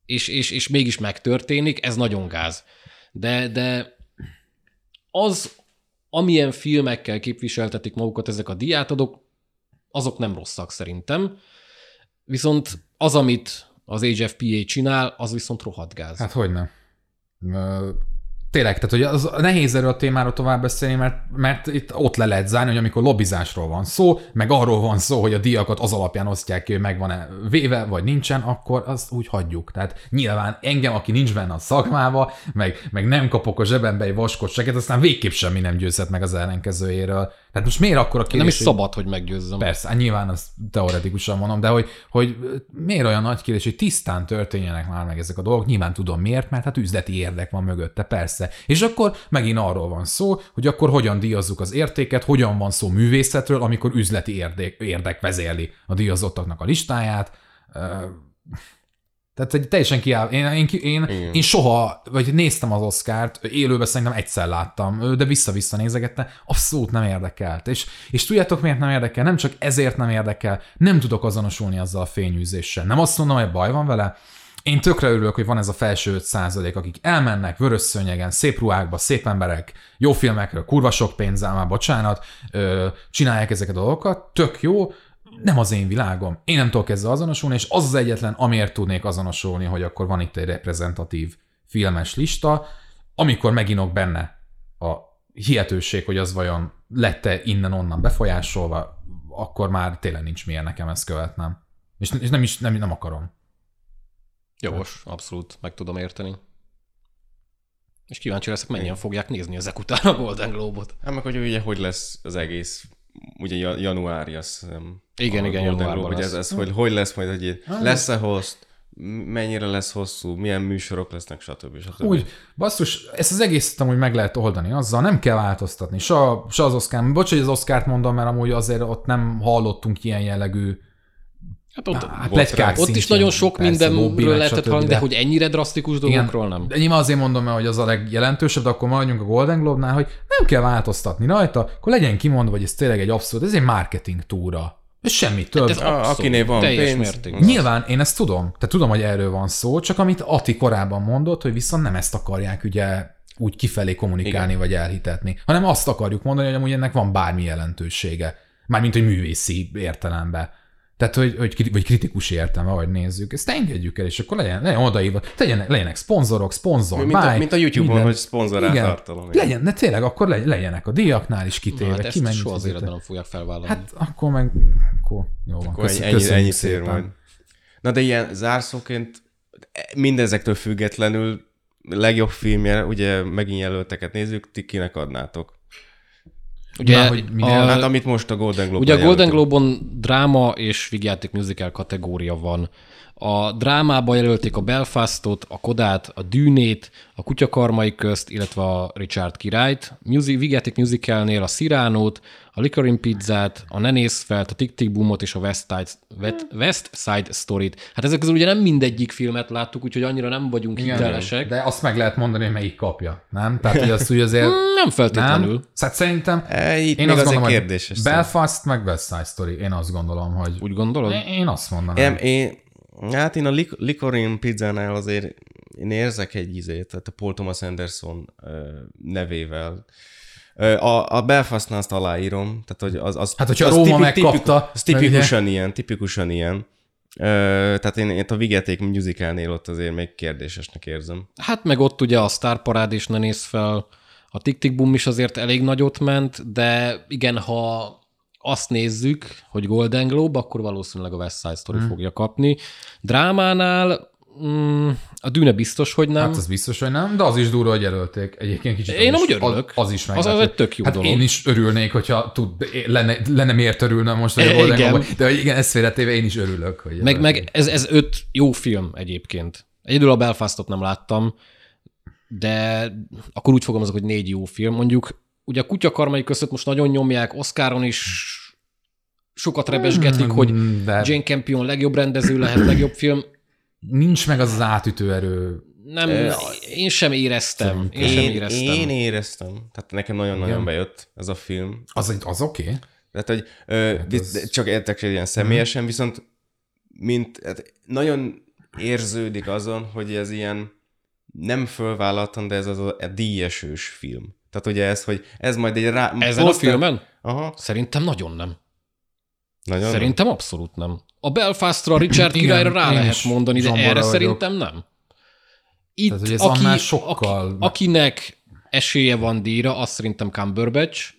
És, és, és mégis megtörténik, ez nagyon gáz. De, de az... amilyen filmekkel képviseltetik magukat ezek a diátadok, azok nem rosszak szerintem. Viszont az, amit az há ef pé á csinál, az viszont rohadt gáz. Hát hogyne. Tényleg, tehát hogy az nehéz erről a témáról tovább beszélni, mert, mert itt ott le lehet zárni, hogy amikor lobbizásról van szó, meg arról van szó, hogy a díjakat az alapján osztják ki, hogy meg van-e véve, vagy nincsen, akkor azt úgy hagyjuk. Tehát nyilván engem, aki nincs benne a szakmába, meg, meg nem kapok a zsebembe egy vaskocságet, aztán végképp semmi nem győzhet meg az ellenkezőjéről. Tehát most miért akkor a kérdés... Nem is szabad, hogy meggyőzzem. Persze, nyilván azt teoretikusan mondom, de hogy, hogy miért olyan nagy kérdés, hogy tisztán történjenek már meg ezek a dolgok, nyilván tudom miért, mert hát üzleti érdek van mögötte, persze. És akkor megint arról van szó, hogy akkor hogyan díjazzuk az értéket, hogyan van szó művészetről, amikor üzleti érdek, érdek vezérli a díjazottaknak a listáját. Tehát egy teljesen kiáll... Én, én, én, én soha, vagy néztem az Oscart, élőben szerintem egyszer láttam, de vissza-vissza nézegettem, abszolút nem érdekelt. És, és tudjátok miért nem érdekel? Nem csak ezért nem érdekel, nem tudok azonosulni azzal a fényűzéssel. Nem azt mondom, hogy baj van vele. Én tökre örülök, hogy van ez a felső öt százalék, akik elmennek vörös szőnyegen, szép ruhákba, szép emberek, jó filmekről, kurva sok pénzzel, már bocsánat, csinálják ezeket a dolgokat, tök jó. Nem az én világom. Én nem tudok ezzel azonosulni, és az az egyetlen, amiért tudnék azonosulni, hogy akkor van itt egy reprezentatív filmes lista, amikor meginok benne a hihetőség, hogy az vajon lett-e innen-onnan befolyásolva, akkor már tényleg nincs miért nekem ezt követnem. És nem is nem, nem akarom. Jogos, abszolút, meg tudom érteni. És kíváncsi leszek, mennyien fogják nézni ezek után a Golden Globe-ot. Hát meg hogy ugye hogy lesz az egész... Ugye januári, azt hiszem. Igen, igen, januárban ez, ez hogy, hogy lesz majd, hogy lesz-e host, mennyire lesz hosszú, milyen műsorok lesznek, stb. stb. Úgy, basszus, ezt az egészet amúgy meg lehet oldani, azzal nem kell változtatni. Se, se az Oscar, bocs, hogy az Oscart mondom, mert amúgy azért ott nem hallottunk ilyen jellegű hát ott, á, pletykák ott is nagyon sok persze, mindenről lehetett hallani, de hogy ennyire drasztikus dolgokról nem. De nyilván azért mondom, hogy az a legjelentősebb, de akkor maradjunk a Golden Globe-nál, hogy nem kell változtatni rajta, akkor legyen kimondva, hogy ez tényleg egy abszolút, ez egy marketing túra. És semmi több. Hát abszolút, akinél van pénz. Nyilván én ezt tudom, te tudom, hogy erről van szó, csak amit Ati korábban mondott, hogy viszont nem ezt akarják ugye úgy kifelé kommunikálni, igen, vagy elhitetni, hanem azt akarjuk mondani, hogy amúgy ennek van bármi jelentősége. Mármint, hogy művészi értelemben. Tehát, hogy, hogy, vagy kritikus értelme, ahogy nézzük, ezt engedjük el, és akkor legyen, legyen odaírva, legyenek, legyenek szponzorok, szponzor, mint, a, mint a YouTube-on, hogy szponzorált tartalom. Legyen, ne tényleg, akkor legyenek a díjaknál is kitéve. Na, hát ki ezt soha az életben nem fogják felvállalni. Hát akkor meg, akkor jó van, akkor köszön, ennyi, köszönjük ennyi szépen. Majd. Na de ilyen zárszóként mindezektől függetlenül legjobb filmje, ugye megint jelölteket nézzük, ti kinek adnátok? Ugye, Már, hogy minden, a, hát amit most a Golden Globe-on Ugye a Golden Globe-on dráma és vígjáték musical kategória van. A drámába jelölték a Belfastot, a Kodát, a Dűnét, a Kutyakarmai közt, illetve a Richard királyt, Music, vígjáték musicalnél a Cyránót, a Licorice Pizzát, a Ne nézz felt, a Tick Tick Boomot és a West Side, West Side Storyt. Hát ezek közül ugye nem mindegyik filmet láttuk, úgyhogy annyira nem vagyunk igen, hitelesek. De azt meg lehet mondani, hogy melyik kapja, nem? Tehát, hogy azt úgy azért... nem feltétlenül. Nem. Szóval szerintem... E, itt én még azt gondolom, kérdés. Belfast meg West Side Story. Én azt gondolom, hogy... Úgy gondolod? Én azt mondanám. Én, én... Hát én a Licorice Pizzánál azért én érzek egy ízét, tehát a Paul Thomas Anderson nevével. A, a Belfastnál azt aláírom. Tehát, hogy az, az, hát, hogyha az Róma tipi, megkapta. Az tipikusan ugye... ilyen, tipikusan ilyen. Tehát én, én a vígjáték musicalnél ott azért még kérdésesnek érzem. Hát meg ott ugye a sztárparád is Ne nézz fel. A Tick Tick Boom is azért elég nagyot ment, de igen, ha... azt nézzük, hogy Golden Globe, akkor valószínűleg a West Side Story hmm. fogja kapni. Drámánál mm, a Dűne biztos, hogy nem. Hát az biztos, hogy nem, de az is durva, hogy jelölték. Egyébként kicsit én az, is, örülök. az, az is meglepő. Az, az egy tök jó hát dolog. Én is örülnék, hogyha tud, lenne, lenne miért örülnöm most, hogy a Golden Globe, de igen, ezt félretéve én is örülök. Hogy meg, meg ez, ez öt jó film egyébként. Egyedül a Belfastot nem láttam, de akkor úgy fogalmazok, hogy négy jó film. Mondjuk ugye a Kutyakarmai között most nagyon nyomják, Oscaron is sokat rebesgetik, hmm, hogy de... Jane Campion legjobb rendező lehet, legjobb film. Nincs meg az az átütő erő. Nem, Ö... én sem éreztem. Én, én sem éreztem. Én éreztem. Tehát nekem nagyon-nagyon igen. bejött ez a film. Az, az oké. Okay. Tehát, hogy ö, hát az... csak értek ilyen személyesen, viszont mint, hát nagyon érződik azon, hogy ez ilyen nem fölvállaltan, de ez az a díjesős film. Tehát ugye ez, hogy ez majd egy rá... Ezen poszter... a filmen? Aha. Szerintem nagyon nem. Nagyon szerintem nem? Abszolút nem. A Belfastra, a Richard királyra rá lehet mondani, de erre vagyok. Szerintem nem. Itt, tehát, ez aki, sokkal... aki, akinek esélye van díjra, az szerintem Cumberbatch,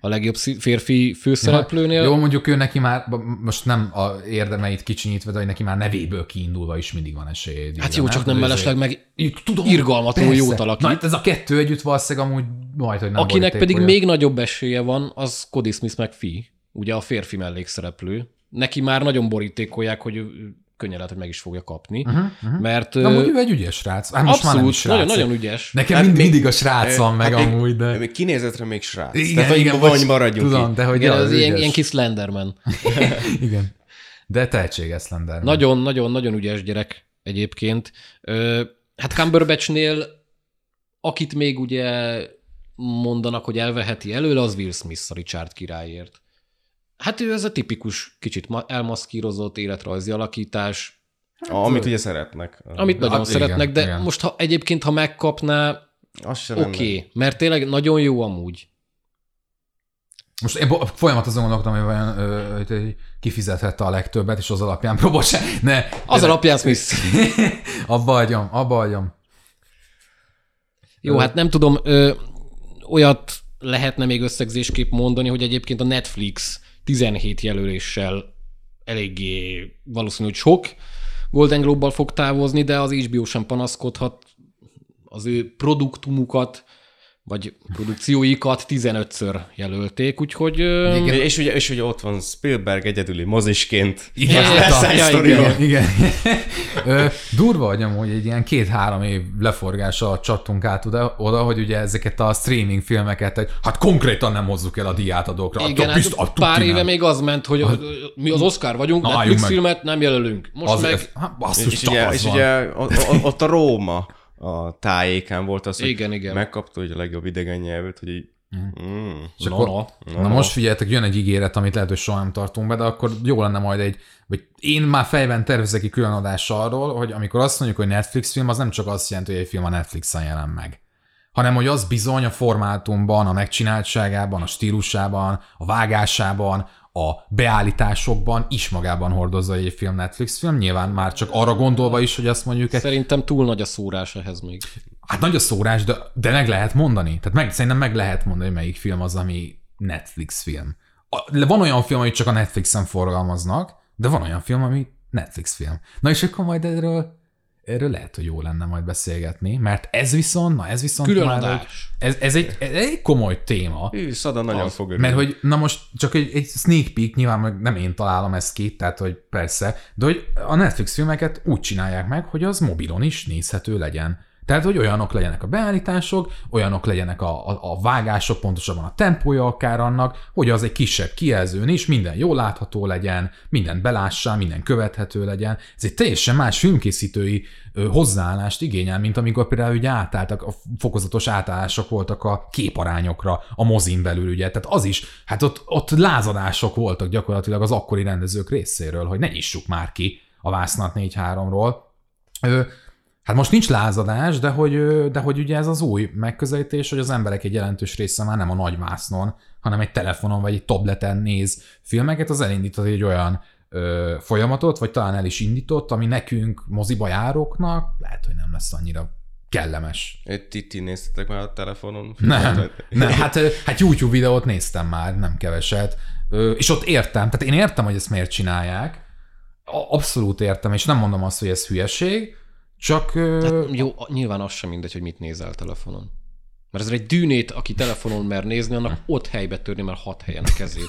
a legjobb férfi főszereplőnél. Jó, mondjuk ő neki már, most nem a érdemeit kicsinyítve, de hogy neki már nevéből kiindulva is mindig van esélye. Hát jó, nem? Csak nem mellesleg meg tudom, irgalmatlan jót alakít. Na, ez a kettő együtt valószínűleg amúgy majd, hogy nem akinek pedig olyan. Még nagyobb esélye van, az Cody Smith-McPhee, ugye a férfi mellékszereplő. Neki már nagyon borítékolják, hogy könnyen lehet, hogy meg is fogja kapni, uh-huh, uh-huh. mert... Na, mondjuk ő egy ügyes srác. Hát most abszolút, srác. Nagyon, nagyon ügyes. Nekem hát mind, még, mindig a srác van meg hát amúgy, de... Még kinézetre még srác. Igen, tehát, igen, vagy, vagy maradjunk tudom, de hogy igen, az, az ilyen, ilyen kis Slenderman. Igen, de tehetséges Slenderman. Nagyon, nagyon, nagyon ügyes gyerek egyébként. Hát Cumberbatchnél, akit még ugye mondanak, hogy elveheti előle, az Will Smith a Richard királyért. Hát ő ez a tipikus, kicsit elmaszkírozott életrajzi alakítás. Hát, amit ő... ugye szeretnek. Amit nagyon hát, szeretnek, igen, de igen. most ha egyébként, ha megkapná, oké, okay, mert tényleg nagyon jó amúgy. Most én folyamat azon gondolkodom, hogy vajon ö, hogy kifizethette a legtöbbet, és az alapján, bocsánat, ne. Az alapján Smith. abba hagyom, abba hagyom. Jó, hát nem tudom, ö, olyat lehetne még összegzésképp mondani, hogy egyébként a Netflix tizenhét jelöléssel eléggé valószínű, hogy sok Golden Globe-bal fog távozni, de az há bé o sem panaszkodhat, az ő produktumukat, vagy produkcióikat tizenötször jelölték, úgyhogy... Igen, ö... és, ugye, és ugye ott van Spielberg egyedüli mozisként. Igen, ja, igen, igen. Ö, durva agyam, hogy egy ilyen két-három év leforgása csattunk át oda, oda, hogy ugye ezeket a streaming filmeket, egy, hát konkrétan nem hozzuk el a díjátadókra. Igen, a, hát bizt, a pár éve nem. Még az ment, hogy a, mi az Oscar vagyunk, de Netflix filmet nem jelölünk. Most az, meg... Ez, hát basszus, és ugye, és ugye ott a Róma a tájékán volt az, hogy igen, igen. megkapta hogy a legjobb idegen nyelvet, hogy így... Mm. No, akkor, no, no. Na most figyeljetek, jön egy ígéret, amit lehet, hogy soha nem tartunk be, de akkor jó lenne majd egy... Vagy én már fejben tervezek ki külön adás arról, hogy amikor azt mondjuk, hogy Netflix film, az nem csak azt jelenti, hogy egy film a Netflixen jelen meg, hanem hogy az bizony a formátumban, a megcsináltságában, a stílusában, a vágásában, a beállításokban is magában hordozza egy film Netflix film, nyilván már csak arra gondolva is, hogy azt mondjuk... Szerintem túl nagy a szórás ehhez még. Hát nagy a szórás, de, de meg lehet mondani. Tehát meg, szerintem meg lehet mondani, melyik film az, ami Netflix film. A, van olyan film, amit csak a Netflixen forgalmaznak, de van olyan film, ami Netflix film. Na és akkor majd erről erről lehet, hogy jó lenne majd beszélgetni, mert ez viszont, na ez viszont külön már, hogy ez, ez, egy, ez egy komoly téma. Ő, Szada nagyon az, fog örülni. Mert hogy, na most csak egy, egy sneak peek, nyilván nem én találom ezt ki, tehát hogy persze, de hogy a Netflix filmeket úgy csinálják meg, hogy az mobilon is nézhető legyen. Tehát, hogy olyanok legyenek a beállítások, olyanok legyenek a, a, a vágások, pontosabban a tempója akár annak, hogy az egy kisebb kijelzőn is minden jól látható legyen, minden belássá, minden követhető legyen. Ez egy teljesen más filmkészítői ö, hozzáállást igényel, mint amikor például ugye átálltak, a fokozatos átállások voltak a képarányokra a mozin belül, ugye. Tehát az is, hát ott, ott lázadások voltak gyakorlatilag az akkori rendezők részéről, hogy ne nyissuk már ki a Vásznat négy-háromról. Ö, Hát most nincs lázadás, de hogy, de hogy ugye ez az új megközelítés, hogy az emberek egy jelentős része már nem a nagyvásznon, hanem egy telefonon vagy egy tableten néz filmeket, az elindított egy olyan ö, folyamatot, vagy talán el is indított, ami nekünk moziba járóknak lehet, hogy nem lesz annyira kellemes. Ti, ti néztetek már a telefonon? Nem, nem hát, hát YouTube videót néztem már, nem keveset, ö, és ott értem, tehát én értem, hogy ezt miért csinálják, abszolút értem, és nem mondom azt, hogy ez hülyeség, csak... Tehát, jó, nyilván az sem mindegy, hogy mit nézel telefonon. Mert azért egy dűnét, aki telefonon mer nézni, annak ott helybe törni, mert hat helyen a kezét.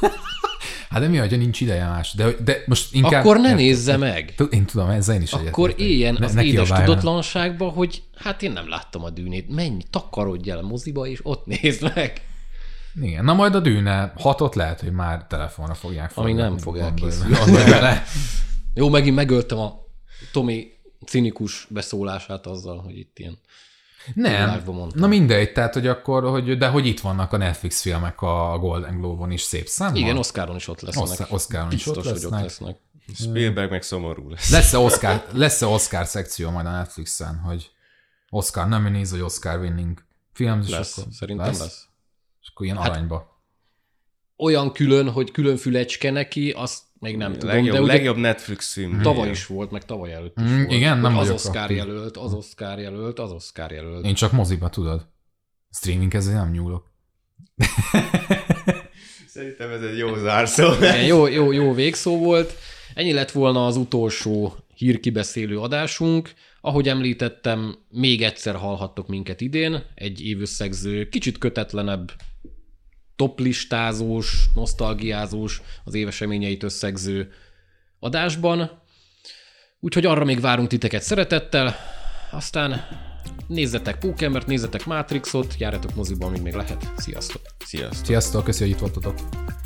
Hát de mi, hogyha nincs ideje más. De, de most inkább... Akkor ne nézze meg! Én tudom, ezzel én is egyetértek. Akkor éljen az édes tudatlanságba, hogy hát én nem láttam a Dűnét. Menj, takarodj el a moziba, és ott nézd meg! Igen, na majd a Dűne hatot lehet, hogy már telefonra fogják fogni. Ami nem fog elkészülni. Jó, megint megöltem a Tomi cinikus beszólását azzal, hogy itt ilyen... Nem, na mindegy, tehát, hogy akkor, hogy, de hogy itt vannak a Netflix filmek a Golden Globe-on is szép számmal. Igen, Oscaron is ott lesznek. Oscaron is ott lesznek. Ott lesznek. Spielberg meg szomorú lesz. Lesz-e Oscar, lesz-e Oscar szekció majd a Netflixen, hogy Oscar nem néz, hogy Oscar winning film? Lesz, akkor, szerintem lesz. lesz. És akkor ilyen hát, aranyba. Olyan külön, hogy külön fülecske neki, azt még nem legjobb, tudom. De ugye legjobb Netflix film. Tavaly is volt, meg tavaly előtt is mm, volt. Igen, nem az Oscar jelölt, az Oscar jelölt, az Oscar jelölt. Én csak moziba, tudod. Streaming ezzel nem nyúlok. Szerintem ez egy jó zárszó. Igen, jó, jó, jó végszó volt. Ennyi lett volna az utolsó hírkibeszélő adásunk. Ahogy említettem, még egyszer hallhattok minket idén. Egy évösszegző, kicsit kötetlenebb, toplistázós, nosztalgiázós, az éveseményeit összegző adásban. Úgyhogy arra még várunk titeket szeretettel, aztán nézzetek Pókembert, nézzetek Matrixot, járjatok moziban, amíg még lehet. Sziasztok! Sziasztok! Sziasztok, köszi, hogy itt voltatok!